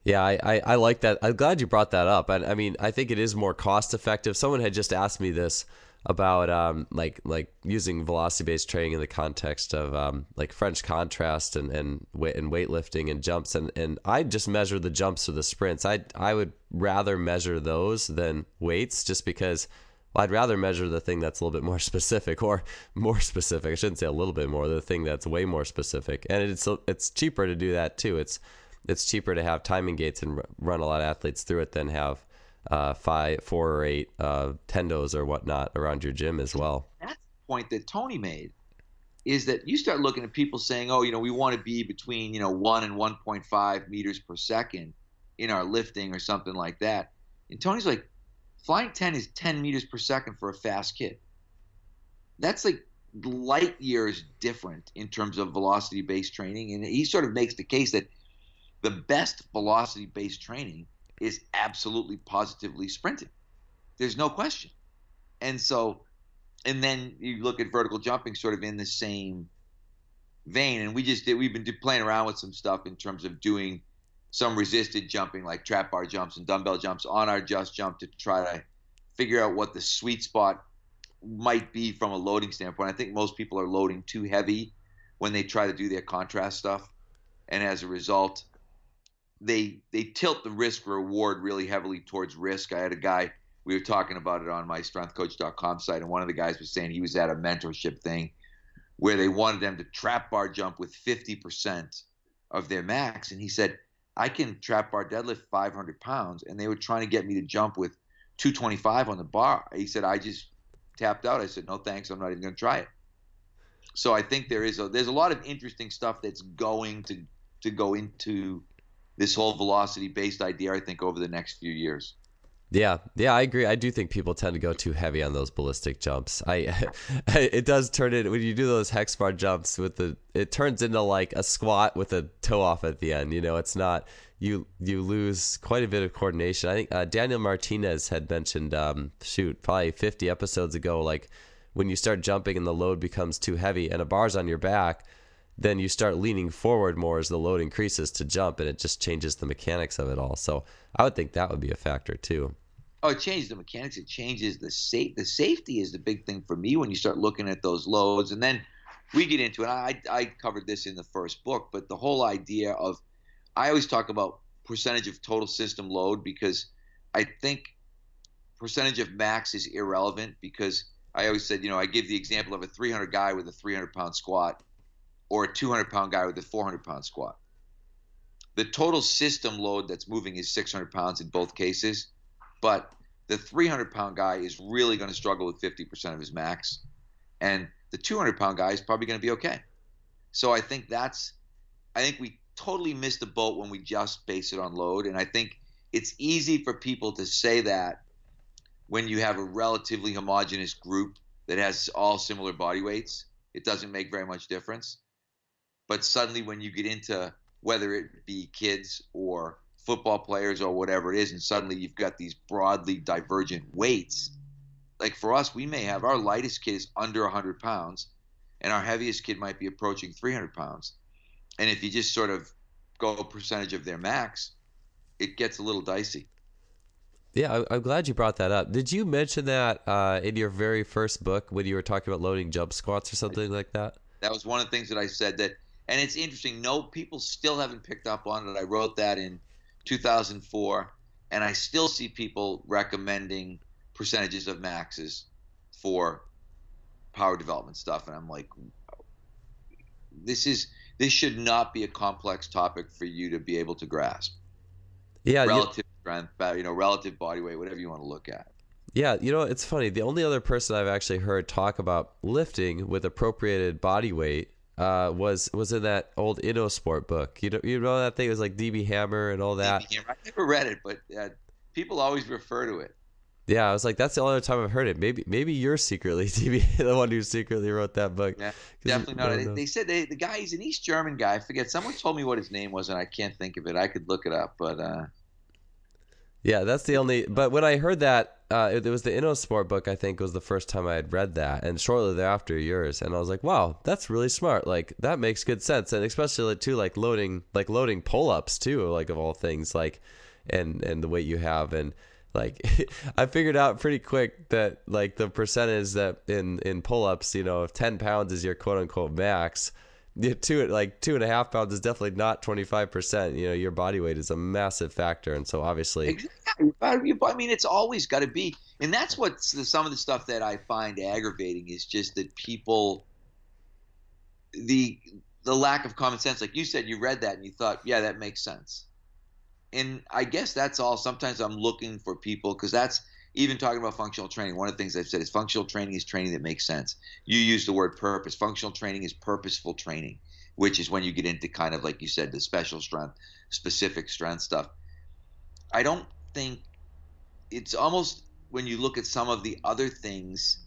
Yeah, I, I, I like that. I'm glad you brought that up. I, I mean, I think it is more cost effective. Someone had just asked me this about um, like like using velocity-based training in the context of um, like French contrast and and, weight, and weightlifting and jumps. And, and I just measure the jumps or the sprints. I I would rather measure those than weights, just because I'd rather measure the thing that's a little bit more specific or more specific. I shouldn't say a little bit more. The thing that's way more specific. And it's it's cheaper to do that too. It's It's cheaper to have timing gates and run a lot of athletes through it than have uh, five, four, or eight uh, tendos or whatnot around your gym as well. That's the point that Tony made, is that you start looking at people saying, oh, you know, we want to be between, you know, one and one point five meters per second in our lifting or something like that. And Tony's like, flying ten is ten meters per second for a fast kid. That's like light years different in terms of velocity-based training. And he sort of makes the case that the best velocity-based training is absolutely positively sprinting. There's no question. And so, and then you look at vertical jumping sort of in the same vein. And we just did, we've been playing around with some stuff in terms of doing some resisted jumping, like trap bar jumps and dumbbell jumps on our Just Jump, to try to figure out what the sweet spot might be from a loading standpoint. I think most people are loading too heavy when they try to do their contrast stuff. And as a result, They they tilt the risk reward really heavily towards risk. I had a guy, we were talking about it on my strength coach dot com site, and one of the guys was saying he was at a mentorship thing where they wanted them to trap bar jump with fifty percent of their max. And he said, I can trap bar deadlift five hundred pounds. And they were trying to get me to jump with two twenty-five on the bar. He said, I just tapped out. I said, no, thanks. I'm not even going to try it. So I think there is a, there's a lot of interesting stuff that's going to, to go into this whole velocity-based idea, I think, over the next few years. Yeah, yeah, I agree. I do think people tend to go too heavy on those ballistic jumps. I, it does turn it when you do those hex bar jumps with the, it turns into like a squat with a toe off at the end. You know, it's not, you you lose quite a bit of coordination. I think uh, Daniel Martinez had mentioned, um, shoot, probably fifty episodes ago, like when you start jumping and the load becomes too heavy and a bar's on your back, then you start leaning forward more as the load increases to jump, and it just changes the mechanics of it all. So I would think that would be a factor too. Oh, it changes the mechanics. It changes the safe. The safety is the big thing for me when you start looking at those loads. And then we get into it. I I covered this in the first book, but the whole idea of, I always talk about percentage of total system load, because I think percentage of max is irrelevant, because I always said, you know, I give the example of a three hundred guy with a three hundred pound squat or a two hundred pound guy with a four hundred pound squat. The total system load that's moving is six hundred pounds in both cases. But the three hundred pound guy is really going to struggle with fifty percent of his max. And the two hundred pound guy is probably going to be okay. So I think that's, I think we totally missed the boat when we just base it on load. And I think it's easy for people to say that when you have a relatively homogeneous group that has all similar body weights. It doesn't make very much difference. But suddenly when you get into, whether it be kids or football players or whatever it is, and suddenly you've got these broadly divergent weights. Like for us, we may have, our lightest kid is under one hundred pounds, and our heaviest kid might be approaching three hundred pounds. And if you just sort of go a percentage of their max, it gets a little dicey. Yeah, I'm glad you brought that up. Did you mention that uh, in your very first book when you were talking about loading jump squats or something like that? That was one of the things that I said that, and it's interesting. No, people still haven't picked up on it. I wrote that in two thousand four, and I still see people recommending percentages of maxes for power development stuff, and I'm like, this is this should not be a complex topic for you to be able to grasp. Yeah, relative you, strength, you know, relative body weight, whatever you want to look at. Yeah, you know, it's funny. The only other person I've actually heard talk about lifting with appropriated body weight Uh, was was in that old Inno Sport book. You know, you know that thing? It was like D B. Hammer and all that. D B Hammer. I never read it, but uh, people always refer to it. Yeah, I was like, that's the only time I've heard it. Maybe maybe you're secretly D B, the one who secretly wrote that book. Yeah, definitely not. They, they said they, the guy, he's an East German guy. I forget. Someone told me what his name was, and I can't think of it. I could look it up, but... Uh... Yeah, that's the only... But when I heard that, uh, it, it was the Inno Sport book, I think, was the first time I had read that. And shortly thereafter, yours. And I was like, wow, that's really smart. Like, that makes good sense. And especially, too, like loading like loading pull-ups, too, like of all things, like, and, and the weight you have. And, like, I figured out pretty quick that, like, the percentage that in, in pull-ups, you know, if ten pounds is your quote-unquote max, two like two and a half pounds is definitely not twenty-five percent. You know, your body weight is a massive factor, and so obviously, exactly. I mean, it's always got to be, and that's what some of the stuff that I find aggravating is just that people, the the lack of common sense. Like you said, you read that and you thought, yeah, that makes sense. And I guess that's all. Sometimes I'm looking for people, because that's even talking about functional training. One of the things I've said is functional training is training that makes sense. You use the word purpose. Functional training is purposeful training, which is when you get into kind of, like you said, the special strength, specific strength stuff. I don't think it's almost, when you look at some of the other things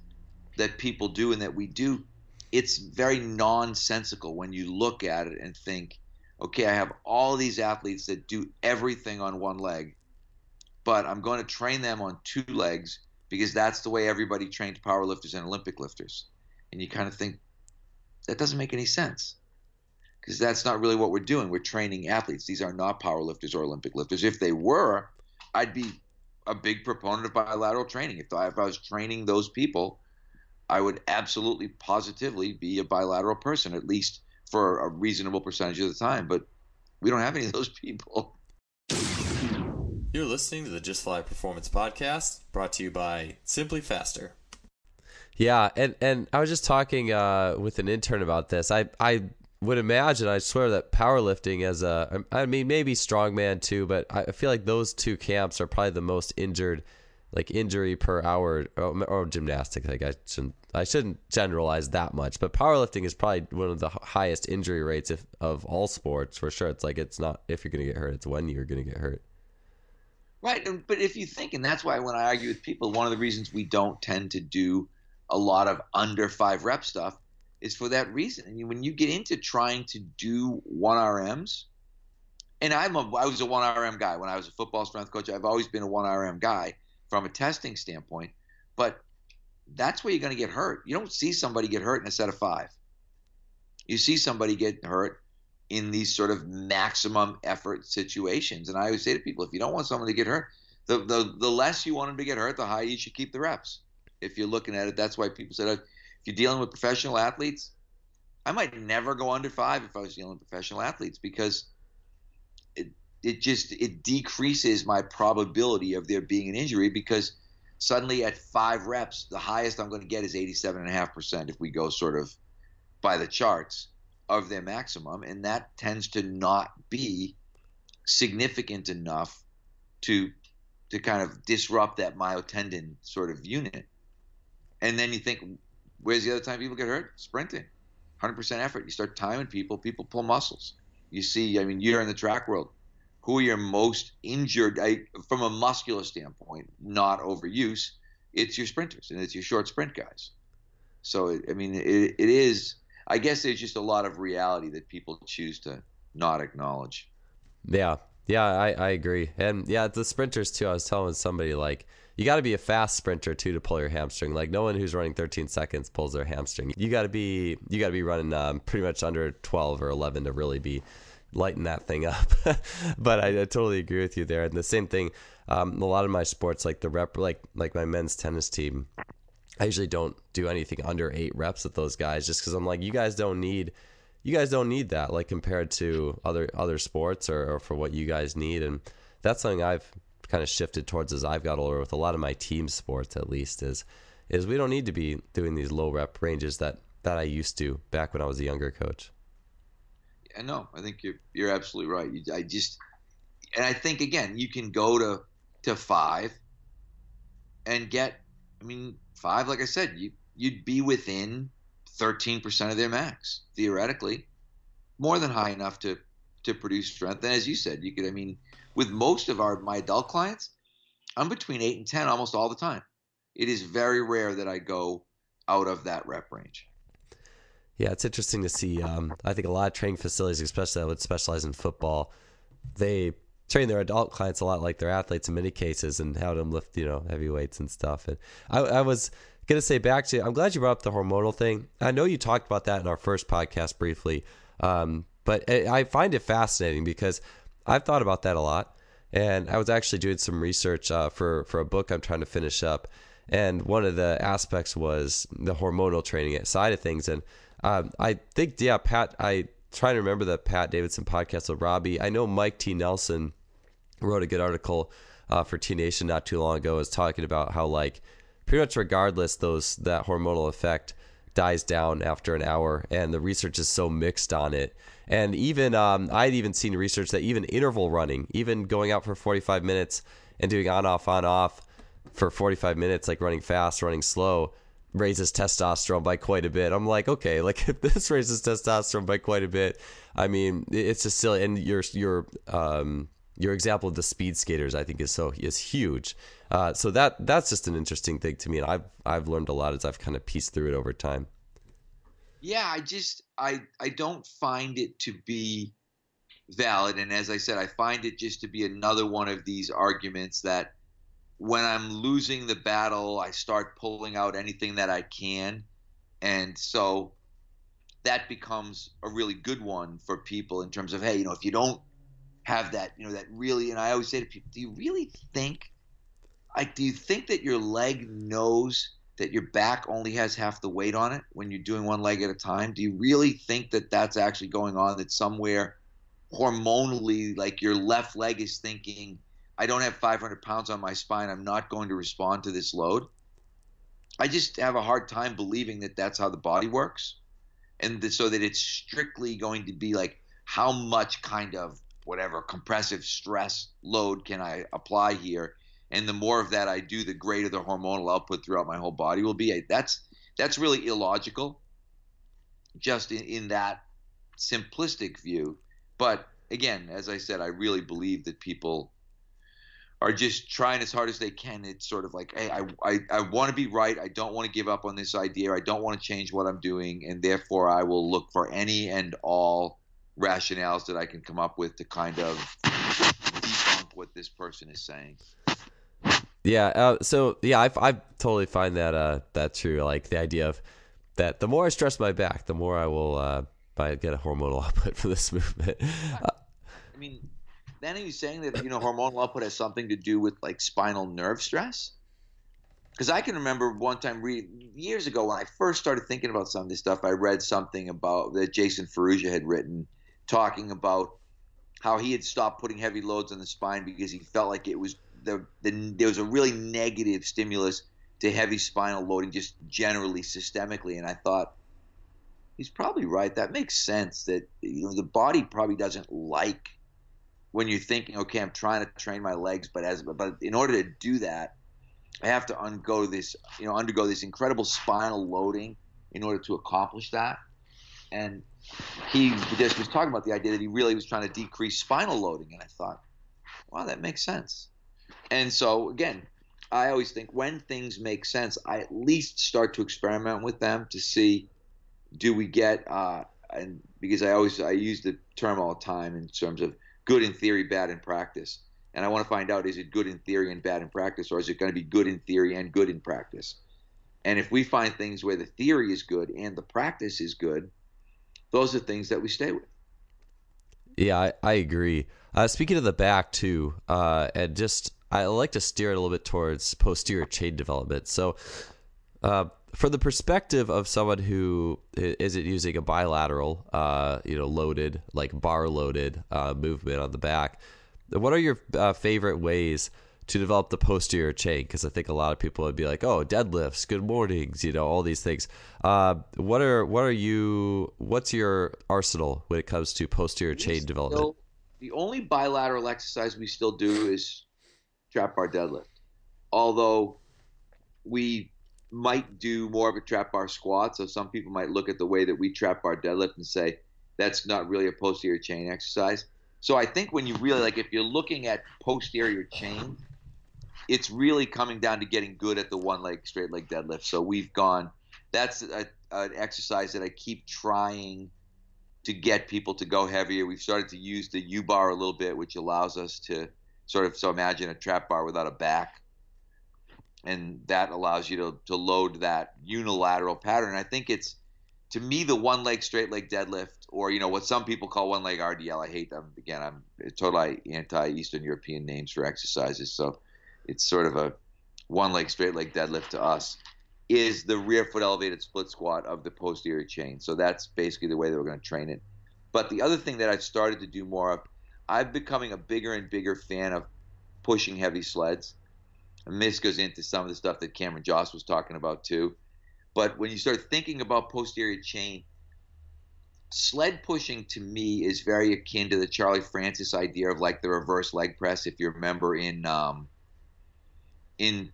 that people do and that we do, it's very nonsensical when you look at it and think, okay, I have all these athletes that do everything on one leg, but I'm going to train them on two legs because that's the way everybody trained power lifters and Olympic lifters. And you kind of think, that doesn't make any sense, because that's not really what we're doing. We're training athletes. These are not power lifters or Olympic lifters. If they were, I'd be a big proponent of bilateral training. If I, if I was training those people, I would absolutely positively be a bilateral person, at least for a reasonable percentage of the time. But we don't have any of those people. You're listening to the Just Fly Performance Podcast, brought to you by Simply Faster. Yeah. And, and I was just talking uh, with an intern about this. I, I would imagine, I swear that powerlifting as a, I mean, maybe strongman too, but I feel like those two camps are probably the most injured, like injury per hour, or, or gymnastics. Like I shouldn't, I shouldn't generalize that much, but powerlifting is probably one of the highest injury rates if, of all sports for sure. It's like, it's not if you're going to get hurt, it's when you're going to get hurt. Right. But if you think, and that's why when I argue with people, one of the reasons we don't tend to do a lot of under five rep stuff is for that reason. And when you get into trying to do one R Ms, and I'm a, I was a one R M guy when I was a football strength coach. I've always been a one R M guy from a testing standpoint, but that's where you're going to get hurt. You don't see somebody get hurt in a set of five. You see somebody get hurt in these sort of maximum effort situations. And I always say to people, if you don't want someone to get hurt, the, the, the less you want them to get hurt, the higher you should keep the reps. If you're looking at it, that's why people said, if you're dealing with professional athletes, I might never go under five if I was dealing with professional athletes, because it, it just, it decreases my probability of there being an injury, because suddenly at five reps, the highest I'm going to get is eighty-seven point five percent if we go sort of by the charts of their maximum, and that tends to not be significant enough to to kind of disrupt that myotendon sort of unit. And then you think, where's the other time people get hurt? Sprinting, one hundred percent effort. You start timing people, people pull muscles. You see, I mean, you're in the track world. Who are your most injured I, from a muscular standpoint, not overuse? It's your sprinters and it's your short sprint guys. So, I mean, it, it is... I guess there's just a lot of reality that people choose to not acknowledge. Yeah. Yeah, I, I agree. And yeah, the sprinters too. I was telling somebody, like, you got to be a fast sprinter too to pull your hamstring. Like, no one who's running thirteen seconds pulls their hamstring. You got to be you got to be running um, pretty much under twelve or eleven to really be lighting that thing up. But I, I totally agree with you there. And the same thing, um, a lot of my sports, like the rep, like like my men's tennis team, I usually don't do anything under eight reps with those guys, just because I'm like, you guys don't need, you guys don't need that, like compared to other other sports or, or for what you guys need. And that's something I've kind of shifted towards as I've got older with a lot of my team sports, at least, is is we don't need to be doing these low rep ranges that, that I used to back when I was a younger coach. I yeah, know. I think you're you're absolutely right. You, I just, and I think again, you can go to to five and get, I mean, five, like I said, you, you'd be within thirteen percent of their max, theoretically, more than high enough to, to produce strength. And as you said, you could, I mean, with most of our my adult clients, I'm between eight and ten almost all the time. It is very rare that I go out of that rep range. Yeah, it's interesting to see. Um, I think a lot of training facilities, especially that would specialize in football, they train their adult clients a lot like their athletes in many cases, and how them lift, you know, heavy weights and stuff. And I, I was going to say back to you, I'm glad you brought up the hormonal thing. I know you talked about that in our first podcast briefly, um, but I find it fascinating because I've thought about that a lot. And I was actually doing some research uh, for, for a book I'm trying to finish up. And one of the aspects was the hormonal training side of things. And um, I think, yeah, Pat, I trying to remember the Pat Davidson podcast with Robbie. I know Mike T. Nelson wrote a good article uh, for T Nation not too long ago. Is talking about how, like, pretty much regardless, those that hormonal effect dies down after an hour, and the research is so mixed on it. And even um, I'd even seen research that even interval running, even going out for forty-five minutes and doing on off on off for forty-five minutes, like running fast, running slow, raises testosterone by quite a bit. I'm like, okay, like if this raises testosterone by quite a bit, I mean, it's just silly. And your your um your example of the speed skaters, I think, is so is huge. Uh, so that that's just an interesting thing to me, and I've I've learned a lot as I've kind of pieced through it over time. Yeah, I just I I don't find it to be valid, and as I said, I find it just to be another one of these arguments that, when I'm losing the battle, I start pulling out anything that I can. And so that becomes a really good one for people in terms of, hey, you know, if you don't have that, you know, that really, and I always say to people, do you really think, like, do you think that your leg knows that your back only has half the weight on it when you're doing one leg at a time? Do you really think that that's actually going on, that somewhere hormonally, like, your left leg is thinking, I don't have five hundred pounds on my spine. I'm not going to respond to this load. I just have a hard time believing that that's how the body works, and that, so that it's strictly going to be like how much kind of whatever compressive stress load can I apply here, and the more of that I do, the greater the hormonal output throughout my whole body will be. That's that's really illogical, just in, in that simplistic view. But again, as I said, I really believe that people are just trying as hard as they can. It's sort of like, hey, I I, I want to be right. I don't want to give up on this idea. I don't want to change what I'm doing, and therefore I will look for any and all rationales that I can come up with to kind of debunk what this person is saying. Yeah. Uh, so yeah, I, I totally find that uh, that true. Like the idea of that the more I stress my back, the more I will uh, I get a hormonal output for this movement. Uh, I mean, then are you saying that, you know, hormonal output has something to do with like spinal nerve stress? Because I can remember one time re- years ago when I first started thinking about some of this stuff, I read something about that Jason Ferrugia had written talking about how he had stopped putting heavy loads on the spine because he felt like it was the, the there was a really negative stimulus to heavy spinal loading just generally systemically. And I thought, he's probably right. That makes sense that, you know, the body probably doesn't like when you're thinking, okay, I'm trying to train my legs, but as but in order to do that, I have to undergo this, you know, undergo this incredible spinal loading in order to accomplish that. And he just was talking about the idea that he really was trying to decrease spinal loading. And I thought, wow, that makes sense. And so again, I always think when things make sense, I at least start to experiment with them to see, do we get, uh, and because I always, I use the term all the time in terms of good in theory, bad in practice. And I want to find out, is it good in theory and bad in practice, or is it going to be good in theory and good in practice? And if we find things where the theory is good and the practice is good, those are things that we stay with. Yeah, I, I agree. Uh, speaking of the back too, uh, and just I like to steer it a little bit towards posterior chain development. So uh, from the perspective of someone who isn't using a bilateral, uh, you know, loaded, like bar loaded uh, movement on the back, what are your uh, favorite ways to develop the posterior chain? Because I think a lot of people would be like, "Oh, deadlifts, good mornings," you know, all these things. Uh, what are what are you? What's your arsenal when it comes to posterior we chain still, development? The only bilateral exercise we still do is trap bar deadlift, although we might do more of a trap bar squat. So some people might look at the way that we trap bar deadlift and say that's not really a posterior chain exercise. So I think when you really, like, if you're looking at posterior chain, it's really coming down to getting good at the one leg straight leg deadlift. So we've gone, that's a, an exercise that I keep trying to get people to go heavier. We've started to use the U bar a little bit, which allows us to sort of, so imagine a trap bar without a back. And that allows you to, to load that unilateral pattern. I think it's, to me, the one leg straight leg deadlift, or, you know, what some people call one leg R D L. I hate them. Again, I'm totally anti-Eastern European names for exercises. So it's sort of a one leg straight leg deadlift to us is the rear foot elevated split squat of the posterior chain. So that's basically the way that we're going to train it. But the other thing that I've started to do more of, I've becoming a bigger and bigger fan of pushing heavy sleds. And this goes into some of the stuff that Cameron Joss was talking about too. But when you start thinking about posterior chain, sled pushing to me is very akin to the Charlie Francis idea of like the reverse leg press. If you remember in um, in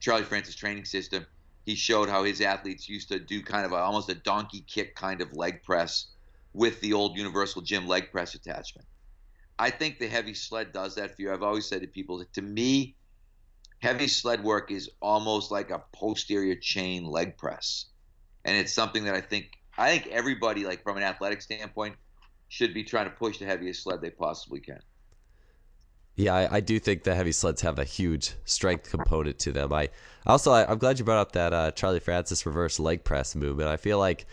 Charlie Francis training system, he showed how his athletes used to do kind of a, almost a donkey kick kind of leg press with the old Universal Gym leg press attachment. I think the heavy sled does that for you. I've always said to people that to me, heavy sled work is almost like a posterior chain leg press. And it's something that I think I think everybody, like from an athletic standpoint, should be trying to push the heaviest sled they possibly can. Yeah, I, I do think the heavy sleds have a huge strength component to them. I also, I, I'm glad you brought up that uh, Charlie Francis reverse leg press movement. I feel like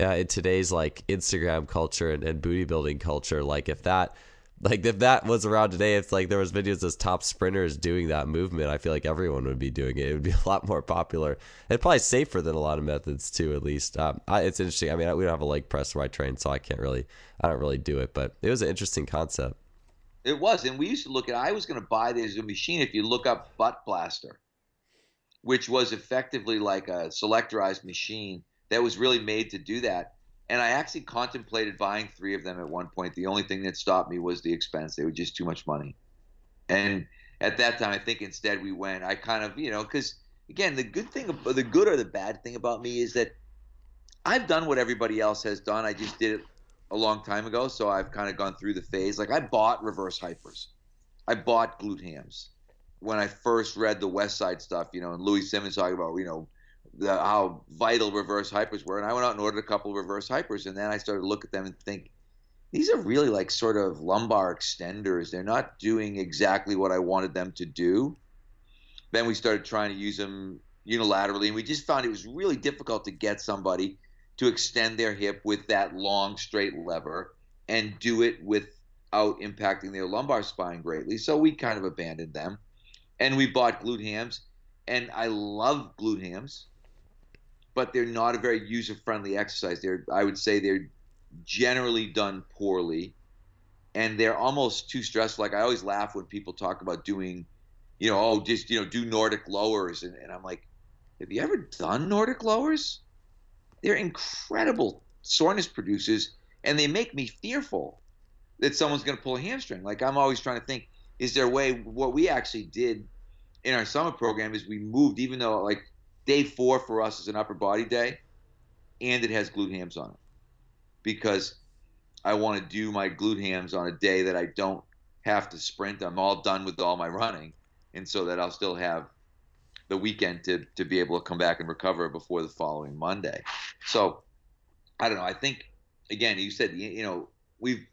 uh, in today's like Instagram culture and, and bodybuilding culture, like if that – Like if that was around today, it's like there was videos of top sprinters doing that movement. I feel like everyone would be doing it. It would be a lot more popular and probably safer than a lot of methods too, at least. Um, I, it's interesting. I mean, I, we don't have a leg press where I train, so I can't really, I don't really do it, but it was an interesting concept. It was. And we used to look at, I was going to buy this machine. If you look up Butt Blaster, which was effectively like a selectorized machine that was really made to do that. And I actually contemplated buying three of them at one point. The only thing that stopped me was the expense. They were just too much money. And at that time, I think instead we went, I kind of, you know, because again, the good thing, the good or the bad thing about me is that I've done what everybody else has done. I just did it a long time ago. So I've kind of gone through the phase. Like I bought reverse hypers. I bought glute hams. When I first read the West Side stuff, you know, and Louis Simmons talking about, you know, the, how vital reverse hypers were. And I went out and ordered a couple of reverse hypers. And then I started to look at them and think, these are really like sort of lumbar extenders. They're not doing exactly what I wanted them to do. Then we started trying to use them unilaterally. And we just found it was really difficult to get somebody to extend their hip with that long straight lever and do it without impacting their lumbar spine greatly. So we kind of abandoned them. And we bought glute hams, and I love glute hams, but they're not a very user-friendly exercise. They're, I would say they're generally done poorly, and they're almost too stressful. Like I always laugh when people talk about doing, you know, oh, just, you know, do Nordic lowers. And, and I'm like, have you ever done Nordic lowers? They're incredible soreness producers, and they make me fearful that someone's going to pull a hamstring. Like I'm always trying to think, is there a way? What we actually did in our summer program is we moved, even though like day four for us is an upper body day, and it has glute hams on it, because I want to do my glute hams on a day that I don't have to sprint. I'm all done with all my running, and so that I'll still have the weekend to to be able to come back and recover before the following Monday. So I don't know. I think, again, you said, you know, we've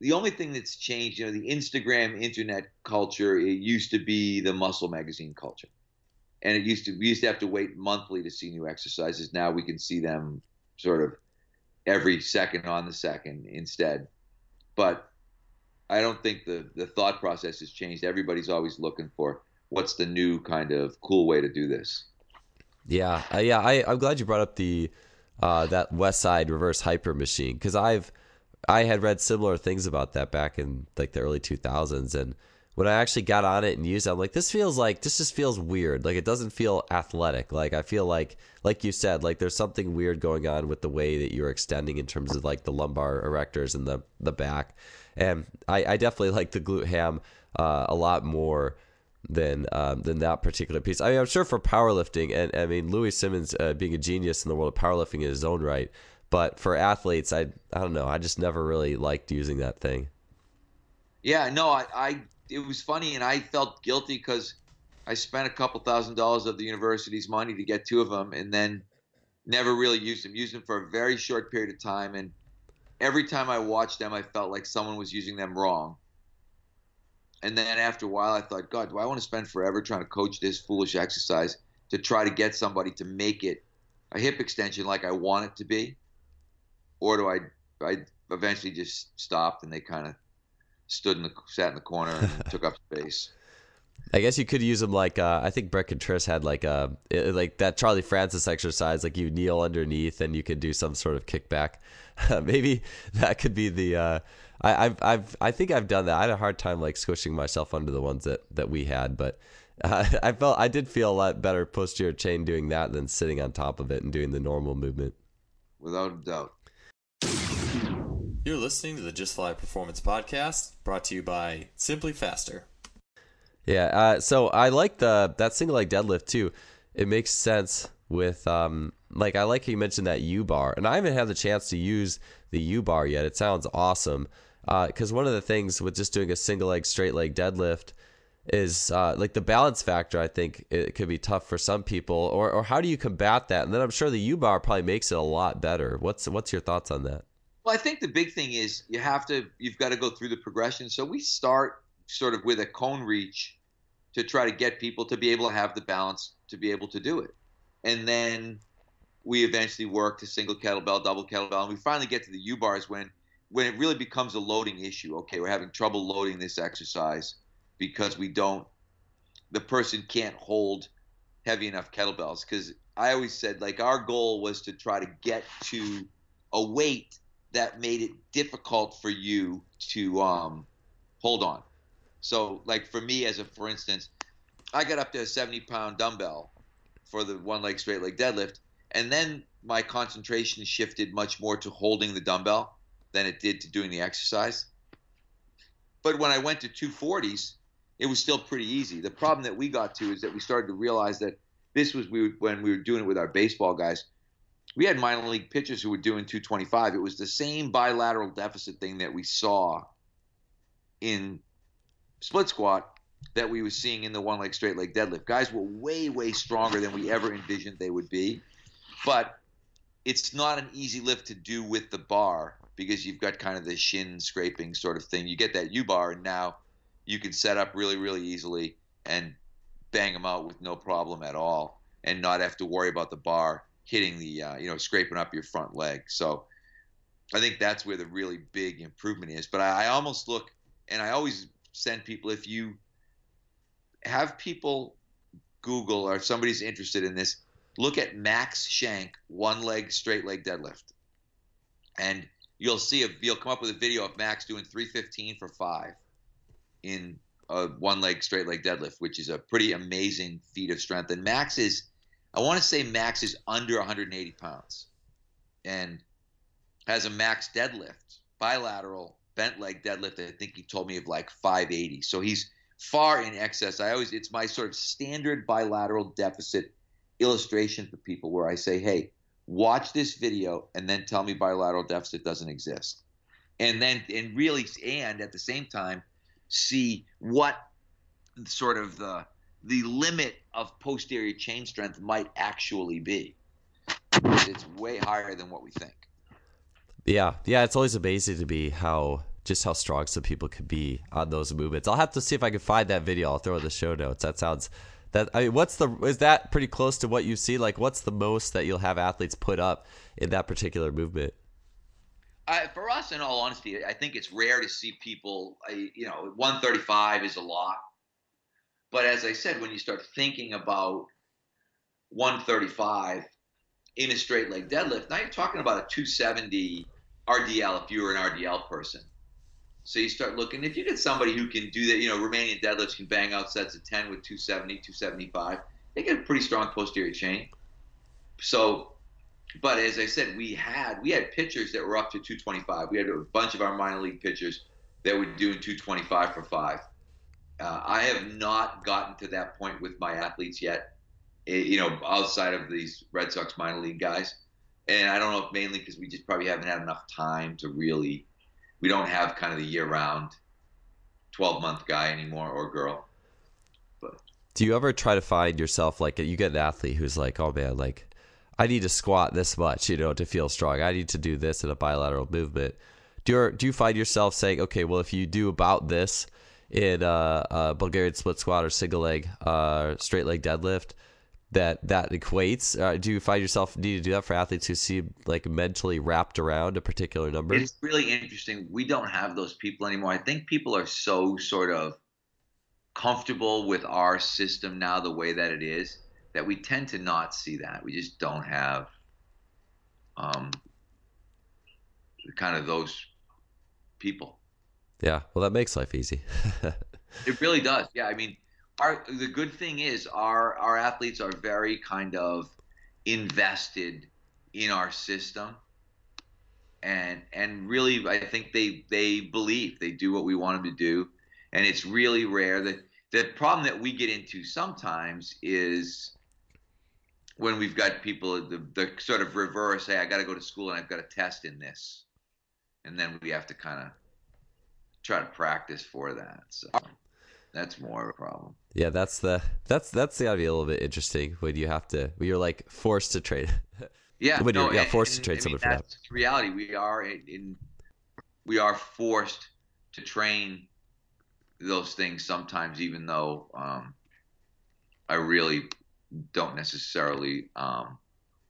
the only thing that's changed, you know, the Instagram internet culture, it used to be the muscle magazine culture. And it used to, we used to have to wait monthly to see new exercises. Now we can see them sort of every second on the second instead. But I don't think the, the thought process has changed. Everybody's always looking for what's the new kind of cool way to do this. Yeah. Uh, yeah. I, I'm glad you brought up the, uh, that West Side reverse hyper machine. Cause I've, I had read similar things about that back in like the early two thousands. And when I actually got on it and used it, I'm like, this feels like, this just feels weird. Like it doesn't feel athletic. Like I feel like, like you said, like there's something weird going on with the way that you're extending in terms of like the lumbar erectors and the, the back. And I, I definitely like the glute ham uh, a lot more than, um, than that particular piece. I mean, I'm sure for powerlifting, and I mean, Louis Simmons uh, being a genius in the world of powerlifting in his own right. But for athletes, I I don't know. I just never really liked using that thing. Yeah, no, I, I it was funny, and I felt guilty because I spent a couple thousand dollars of the university's money to get two of them, and then never really used them. Used them for a very short period of time, and every time I watched them, I felt like someone was using them wrong. And then after a while, I thought, God, do I want to spend forever trying to coach this foolish exercise to try to get somebody to make it a hip extension like I want it to be? Or do I, I eventually just stopped and they kind of stood in the, sat in the corner and took up space. I guess you could use them like, uh, I think Brett Contreras had like a, like that Charlie Francis exercise, like you kneel underneath and you could do some sort of kickback. Maybe that could be the, uh, I, I've, I've, I think I've done that. I had a hard time like squishing myself under the ones that, that we had, but uh, I felt, I did feel a lot better posterior chain doing that than sitting on top of it and doing the normal movement. Without a doubt. You're listening to the Just Fly Performance Podcast, brought to you by Simply Faster. Yeah, uh, so I like the that single leg deadlift too. It makes sense with um, like I like how you mentioned that U bar, and I haven't had the chance to use the U bar yet. It sounds awesome because uh, one of the things with just doing a single leg straight leg deadlift is uh, like the balance factor. I think it could be tough for some people, or or how do you combat that? And then I'm sure the U bar probably makes it a lot better. What's what's your thoughts on that? Well, I think the big thing is you have to, you've got to go through the progression. So we start sort of with a cone reach to try to get people to be able to have the balance to be able to do it. And then we eventually work to single kettlebell, double kettlebell, and we finally get to the U-bars when, when it really becomes a loading issue. Okay, we're having trouble loading this exercise because we don't, the person can't hold heavy enough kettlebells. Because I always said, like, our goal was to try to get to a weight that made it difficult for you to um, hold on. So like for me as a, for instance, I got up to a seventy pound dumbbell for the one leg straight leg deadlift, and then my concentration shifted much more to holding the dumbbell than it did to doing the exercise. But when I went to two forties, it was still pretty easy. The problem that we got to is that we started to realize that this was we when we were doing it with our baseball guys. We had minor league pitchers who were doing two twenty-five. It was the same bilateral deficit thing that we saw in split squat that we were seeing in the one leg straight leg deadlift. Guys were way, way stronger than we ever envisioned they would be. But it's not an easy lift to do with the bar because you've got kind of the shin scraping sort of thing. You get that U-bar, and now you can set up really, really easily and bang them out with no problem at all and not have to worry about the bar hitting the, uh, you know, scraping up your front leg. So I think that's where the really big improvement is. But I, I almost look, and I always send people, if you have people Google or if somebody's interested in this, look at Max Shank, one leg, straight leg deadlift. And you'll see, a, you'll come up with a video of Max doing three fifteen for five in a one leg, straight leg deadlift, which is a pretty amazing feat of strength. And Max is, I want to say Max is under one hundred eighty pounds and has a max deadlift, bilateral bent leg deadlift, I think he told me, of like five eighty. So he's far in excess. I always, it's my sort of standard bilateral deficit illustration for people where I say, hey, watch this video and then tell me bilateral deficit doesn't exist. And then, and really, and at the same time, see what sort of the, the limit of posterior chain strength might actually be. It's way higher than what we think. Yeah. Yeah. It's always amazing to me how, just how strong some people could be on those movements. I'll have to see if I can find that video. I'll throw in the show notes. That sounds, that, I mean, what's the, is that pretty close to what you see? Like, what's the most that you'll have athletes put up in that particular movement? Uh, for us, in all honesty, I think it's rare to see people, you know, one thirty-five is a lot. But as I said, when you start thinking about one thirty-five in a straight leg deadlift, now you're talking about a two seventy R D L if you were an R D L person. So you start looking, if you get somebody who can do that, you know, Romanian deadlifts can bang out sets of ten with two seventy, two seventy-five, they get a pretty strong posterior chain. So, but as I said, we had, we had pitchers that were up to two twenty-five. We had a bunch of our minor league pitchers that were doing two twenty-five for five. Uh, I have not gotten to that point with my athletes yet, you know, outside of these Red Sox minor league guys. And I don't know if mainly because we just probably haven't had enough time to really, we don't have kind of the year-round twelve-month guy anymore, or girl. But do you ever try to find yourself, like, you get an athlete who's like, oh, man, like, I need to squat this much, you know, to feel strong. I need to do this in a bilateral movement. Do you, do you find yourself saying, okay, well, if you do about this in uh, a Bulgarian split squat or single leg, uh, straight leg deadlift, that that equates? Uh, do you find yourself need to do that for athletes who seem like mentally wrapped around a particular number? It's really interesting. We don't have those people anymore. I think people are so sort of comfortable with our system now, the way that it is, that we tend to not see that. We just don't have um, kind of those people. Yeah, well, that makes life easy. It really does. Yeah, I mean, our, the good thing is our, our athletes are very kind of invested in our system, and and really, I think they they believe they do what we want them to do, and it's really rare. That the problem that we get into sometimes is when we've got people the the sort of reverse. Hey, I got to go to school and I've got a test in this, and then we have to kind of try to practice for that. So that's more of a problem. Yeah, that's the that's that's gotta be a little bit interesting when you have to when you're like forced to train. Yeah, when no, you're yeah, forced and, to train someone for that. That's the reality. We are in we are forced to train those things sometimes, even though um, I really don't necessarily um,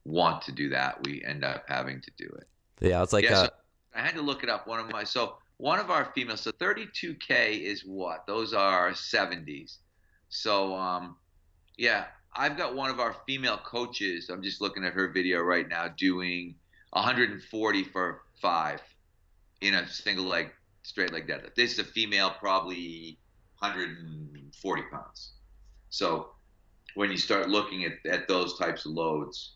want to do that. We end up having to do it. Yeah, it's like yeah, uh, so I had to look it up. One of my so. One of our females, so thirty-two K is what? Those are seventies. So, um, yeah, I've got one of our female coaches. I'm just looking at her video right now doing one forty for five in a single leg, straight leg deadlift. This is a female, probably one forty pounds. So when you start looking at, at those types of loads,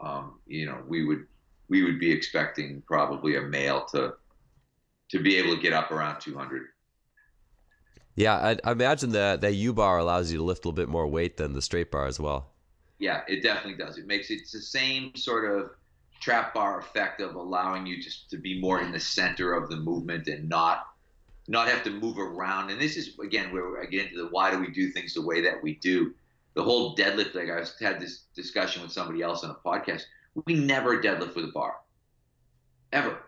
um, you know, we would we would be expecting probably a male to to be able to get up around two hundred. Yeah, I, I imagine that that U-bar allows you to lift a little bit more weight than the straight bar as well. Yeah, it definitely does. It makes it's the same sort of trap bar effect of allowing you just to be more in the center of the movement and not not have to move around. And this is, again, where I get into the why do we do things the way that we do. The whole deadlift, like I was, had this discussion with somebody else on a podcast. We never deadlift with a bar, ever,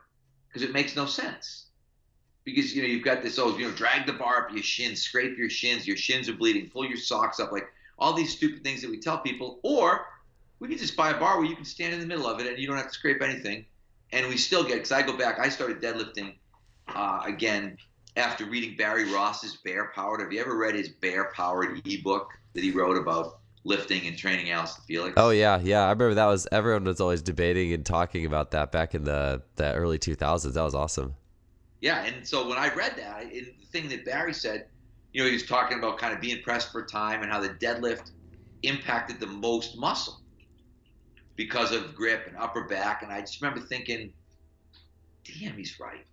because it makes no sense. Because, you know, you've got this, oh, you know, drag the bar up your shins, scrape your shins, your shins are bleeding, pull your socks up, like all these stupid things that we tell people. Or we can just buy a bar where you can stand in the middle of it and you don't have to scrape anything. And we still get, because I go back, I started deadlifting uh, again after reading Barry Ross's Bear Powered. Have you ever read his Bear Powered ebook that he wrote about lifting and training Allison Felix? Oh, yeah, yeah. I remember that was, everyone was always debating and talking about that back in the, the early two thousands. That was awesome. Yeah, and so when I read that, and the thing that Barry said, you know, he was talking about kind of being pressed for time and how the deadlift impacted the most muscle because of grip and upper back. And I just remember thinking, damn, he's right.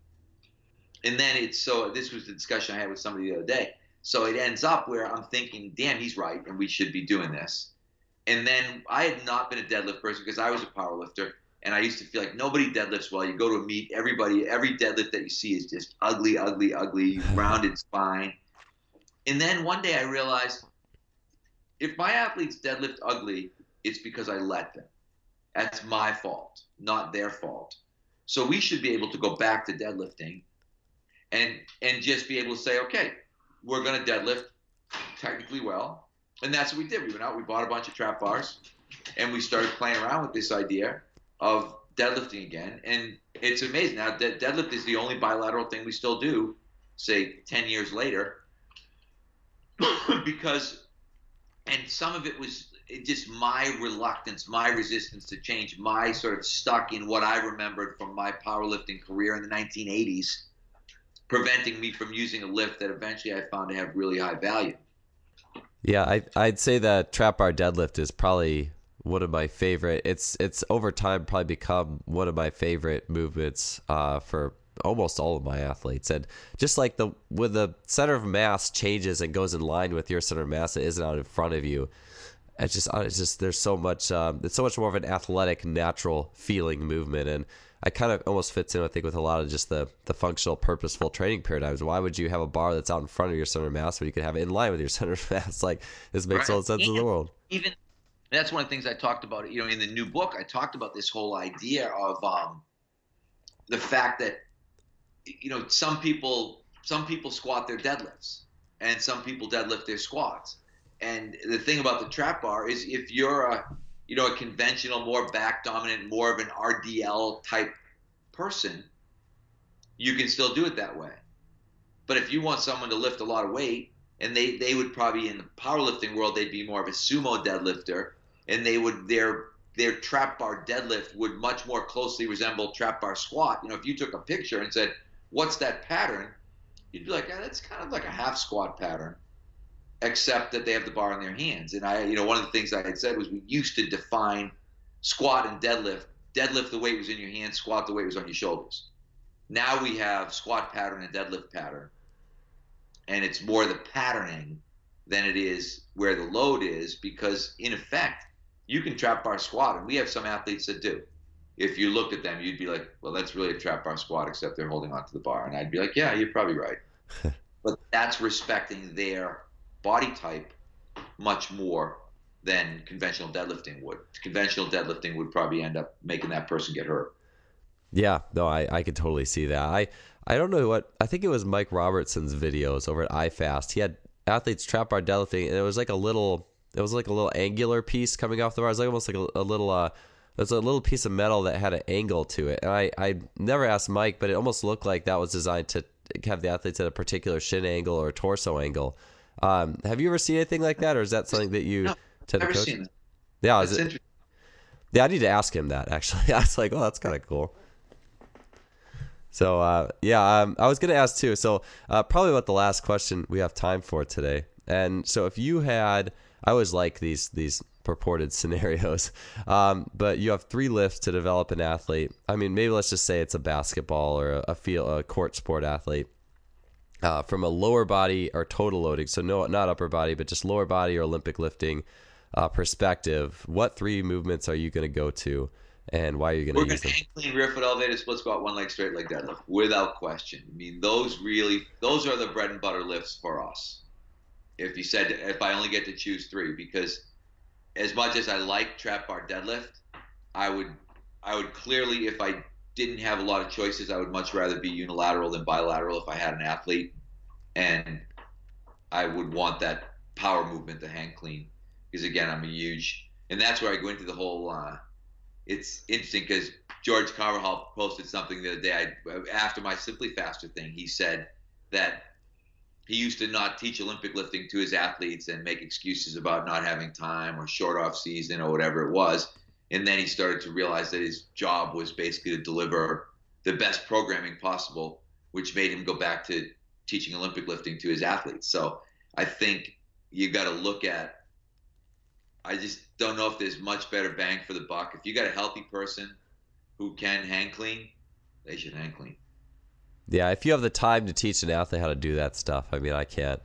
And then it's, so this was the discussion I had with somebody the other day. So it ends up where I'm thinking, damn, he's right, and we should be doing this. And then I had not been a deadlift person because I was a power lifter, and I used to feel like nobody deadlifts well. You go to a meet, everybody, every deadlift that you see is just ugly, ugly, ugly, rounded spine. And then one day I realized if my athletes deadlift ugly, it's because I let them. That's my fault, not their fault. So we should be able to go back to deadlifting and and just be able to say, okay, we're going to deadlift technically well. And that's what we did. We went out, we bought a bunch of trap bars, and we started playing around with this idea of deadlifting again. And it's amazing. Now, de- deadlift is the only bilateral thing we still do, say, ten years later, because – and some of it was – it just my reluctance, my resistance to change, my sort of stuck in what I remembered from my powerlifting career in the nineteen eighties, preventing me from using a lift that eventually I found to have really high value. Yeah, I, I'd say that trap bar deadlift is probably one of my favorite. It's it's over time probably become one of my favorite movements uh, for almost all of my athletes. And just like the when the center of mass changes and goes in line with your center of mass, it isn't out in front of you. It's just, it's just, there's so much, um, it's so much more of an athletic, natural feeling movement. And I kind of almost fits in, I think, with a lot of just the, the functional, purposeful training paradigms. Why would you have a bar that's out in front of your center of mass when you could have it in line with your center of mass? Like, this makes all the sense in the world. Even that's one of the things I talked about, you know, in the new book. I talked about this whole idea of um, the fact that, you know, some people, some people squat their deadlifts and some people deadlift their squats. And the thing about the trap bar is if you're a, you know, a conventional, more back dominant, more of an R D L type person, you can still do it that way. But if you want someone to lift a lot of weight, and they, they would probably in the powerlifting world, they'd be more of a sumo deadlifter, and they would their their trap bar deadlift would much more closely resemble trap bar squat. You know, if you took a picture and said, "What's that pattern?" you'd be like, oh, "That's kind of like a half squat pattern," except that they have the bar in their hands. And I, you know, one of the things I had said was we used to define squat and deadlift. Deadlift, the weight was in your hands. Squat, the weight was on your shoulders. Now we have squat pattern and deadlift pattern. And it's more the patterning than it is where the load is, because in effect, you can trap bar squat. And we have some athletes that do. If you looked at them, you'd be like, well, that's really a trap bar squat, except they're holding onto the bar. And I'd be like, yeah, you're probably right. But that's respecting their body type much more than conventional deadlifting would. Conventional deadlifting would probably end up making that person get hurt. Yeah, no, I, I could totally see that. I, I don't know what, I think it was Mike Robertson's videos over at iFast. He had athletes trap bar deadlifting, and it was like a little, it was like a little angular piece coming off the bar. It was like almost like a, a little, uh, it was a little piece of metal that had an angle to it. And I, I never asked Mike, but it almost looked like that was designed to have the athletes at a particular shin angle or torso angle. Um, have you ever seen anything like that, or is that something that you no, tend to coach? I've never seen that. Yeah, is it, yeah, I need to ask him that, actually. I was like, oh, that's kind of cool. So, uh, yeah, um, I was going to ask, too. So, uh, probably about the last question we have time for today And so if you had, I always like these these purported scenarios, um, but you have three lifts to develop an athlete. I mean, maybe let's just say it's a basketball or a, a field, a court sport athlete, uh, from a lower body or total loading. So no, not upper body, but just lower body or Olympic lifting uh, perspective. What three movements are you going to go to? And why are you going to use them? We're going to hang clean, elevated, split squat, one leg straight, leg deadlift, without question. I mean, those really, those are the bread and butter lifts for us. If you said, if I only get to choose three, because as much as I like trap bar deadlift, I would, I would clearly, if I didn't have a lot of choices, I would much rather be unilateral than bilateral if I had an athlete, and I would want that power movement to hang clean, because again, I'm a huge, and that's where I go into the whole. Uh, It's interesting because George Carvajal posted something the other day I, after my Simply Faster thing. He said that he used to not teach Olympic lifting to his athletes and make excuses about not having time or short off season or whatever it was. And then he started to realize that his job was basically to deliver the best programming possible, which made him go back to teaching Olympic lifting to his athletes. So I think you got to look at, I just don't know if there's much better bang for the buck. If you got a healthy person who can hang clean, they should hang clean. Yeah, if you have the time to teach an athlete how to do that stuff, I mean, I can't.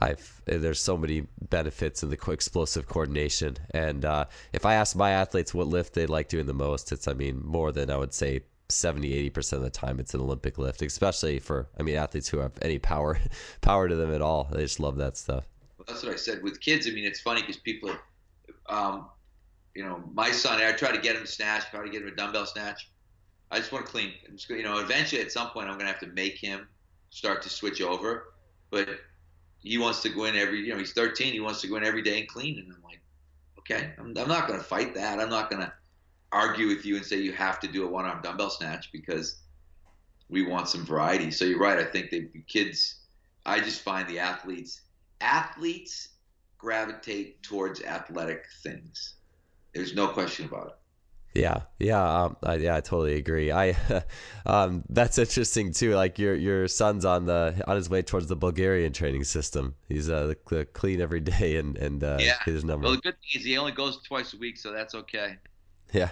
I've there's so many benefits in the explosive coordination. And uh, if I ask my athletes what lift they like doing the most, it's, I mean, more than I would say seventy, eighty percent of the time it's an Olympic lift, especially for, I mean, athletes who have any power power to them at all. They just love that stuff. Well, that's what I said. With kids, I mean, it's funny because people are, Um, you know, my son, I try to get him a snatch, try to get him a dumbbell snatch. I just want to clean. I'm just, you know, eventually at some point I'm going to have to make him start to switch over. But he wants to go in every, you know, he's thirteen. He wants to go in every day and clean. And I'm like, okay, I'm, I'm not going to fight that. I'm not going to argue with you and say you have to do a one-arm dumbbell snatch because we want some variety. So you're right. I think the kids, I just find the athletes, athletes, gravitate towards athletic things. There's no question about it. Yeah, yeah, um, I, yeah, I totally agree. I, um, that's interesting too. Like your your son's on the on his way towards the Bulgarian training system. He's uh, the, the clean every day and and uh, yeah. His number. Well, the good thing is he only goes twice a week, so that's okay. Yeah,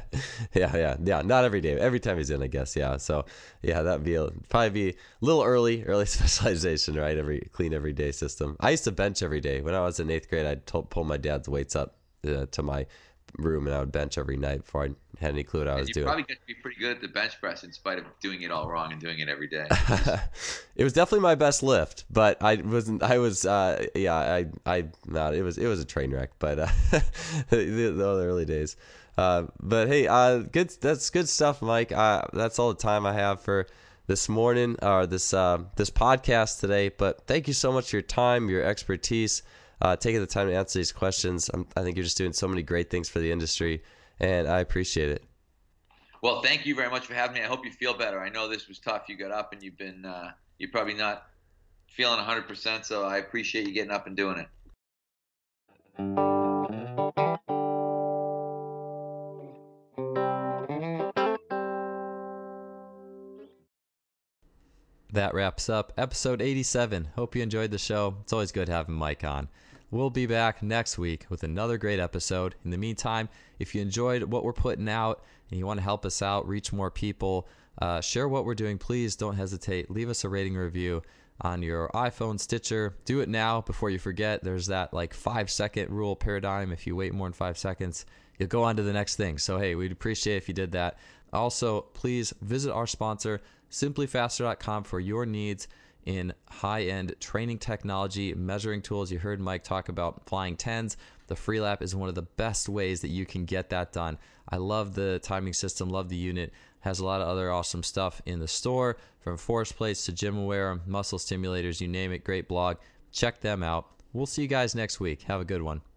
yeah, yeah, yeah. Not every day. Every time he's in, I guess. Yeah. So, yeah, that'd be a, probably be a little early, early specialization, right? Every clean every day system. I used to bench every day when I was in eighth grade. I'd t- pull my dad's weights up uh, to my room, and I would bench every night before I had any clue what I was doing. You probably got to be pretty good at the bench press in spite of doing it all wrong and doing it every day. It was definitely my best lift, but I wasn't. I was. Uh, yeah, I. I. Not. It was. It was a train wreck. But uh, the, the early days. Uh, but hey, uh, good. That's good stuff, Mike. Uh, that's all the time I have for this morning or this uh, this podcast today. But thank you so much for your time, your expertise, uh, taking the time to answer these questions. I'm, I think you're just doing so many great things for the industry, and I appreciate it. Well, thank you very much for having me. I hope you feel better. I know this was tough. You got up, and you've been uh, you're probably not feeling one hundred percent. So I appreciate you getting up and doing it. That wraps up episode eighty-seven. Hope you enjoyed the show. It's always good having Mike on. We'll be back next week with another great episode. In the meantime, if you enjoyed what we're putting out and you want to help us out, reach more people, uh, share what we're doing, please don't hesitate. Leave us a rating review on your iPhone, Stitcher. Do it now before you forget. There's that like five second rule paradigm. If you wait more than five seconds, you'll go on to the next thing. So, hey, we'd appreciate it if you did that. Also, please visit our sponsor, simply faster dot com, for your needs in high-end training technology, measuring tools. You heard Mike talk about flying tens. The Freelap is one of the best ways that you can get that done. I love the timing system, love the unit. Has a lot of other awesome stuff in the store, from force plates to GymAware, muscle stimulators, you name it. Great blog. Check them out. We'll see you guys next week. Have a good one.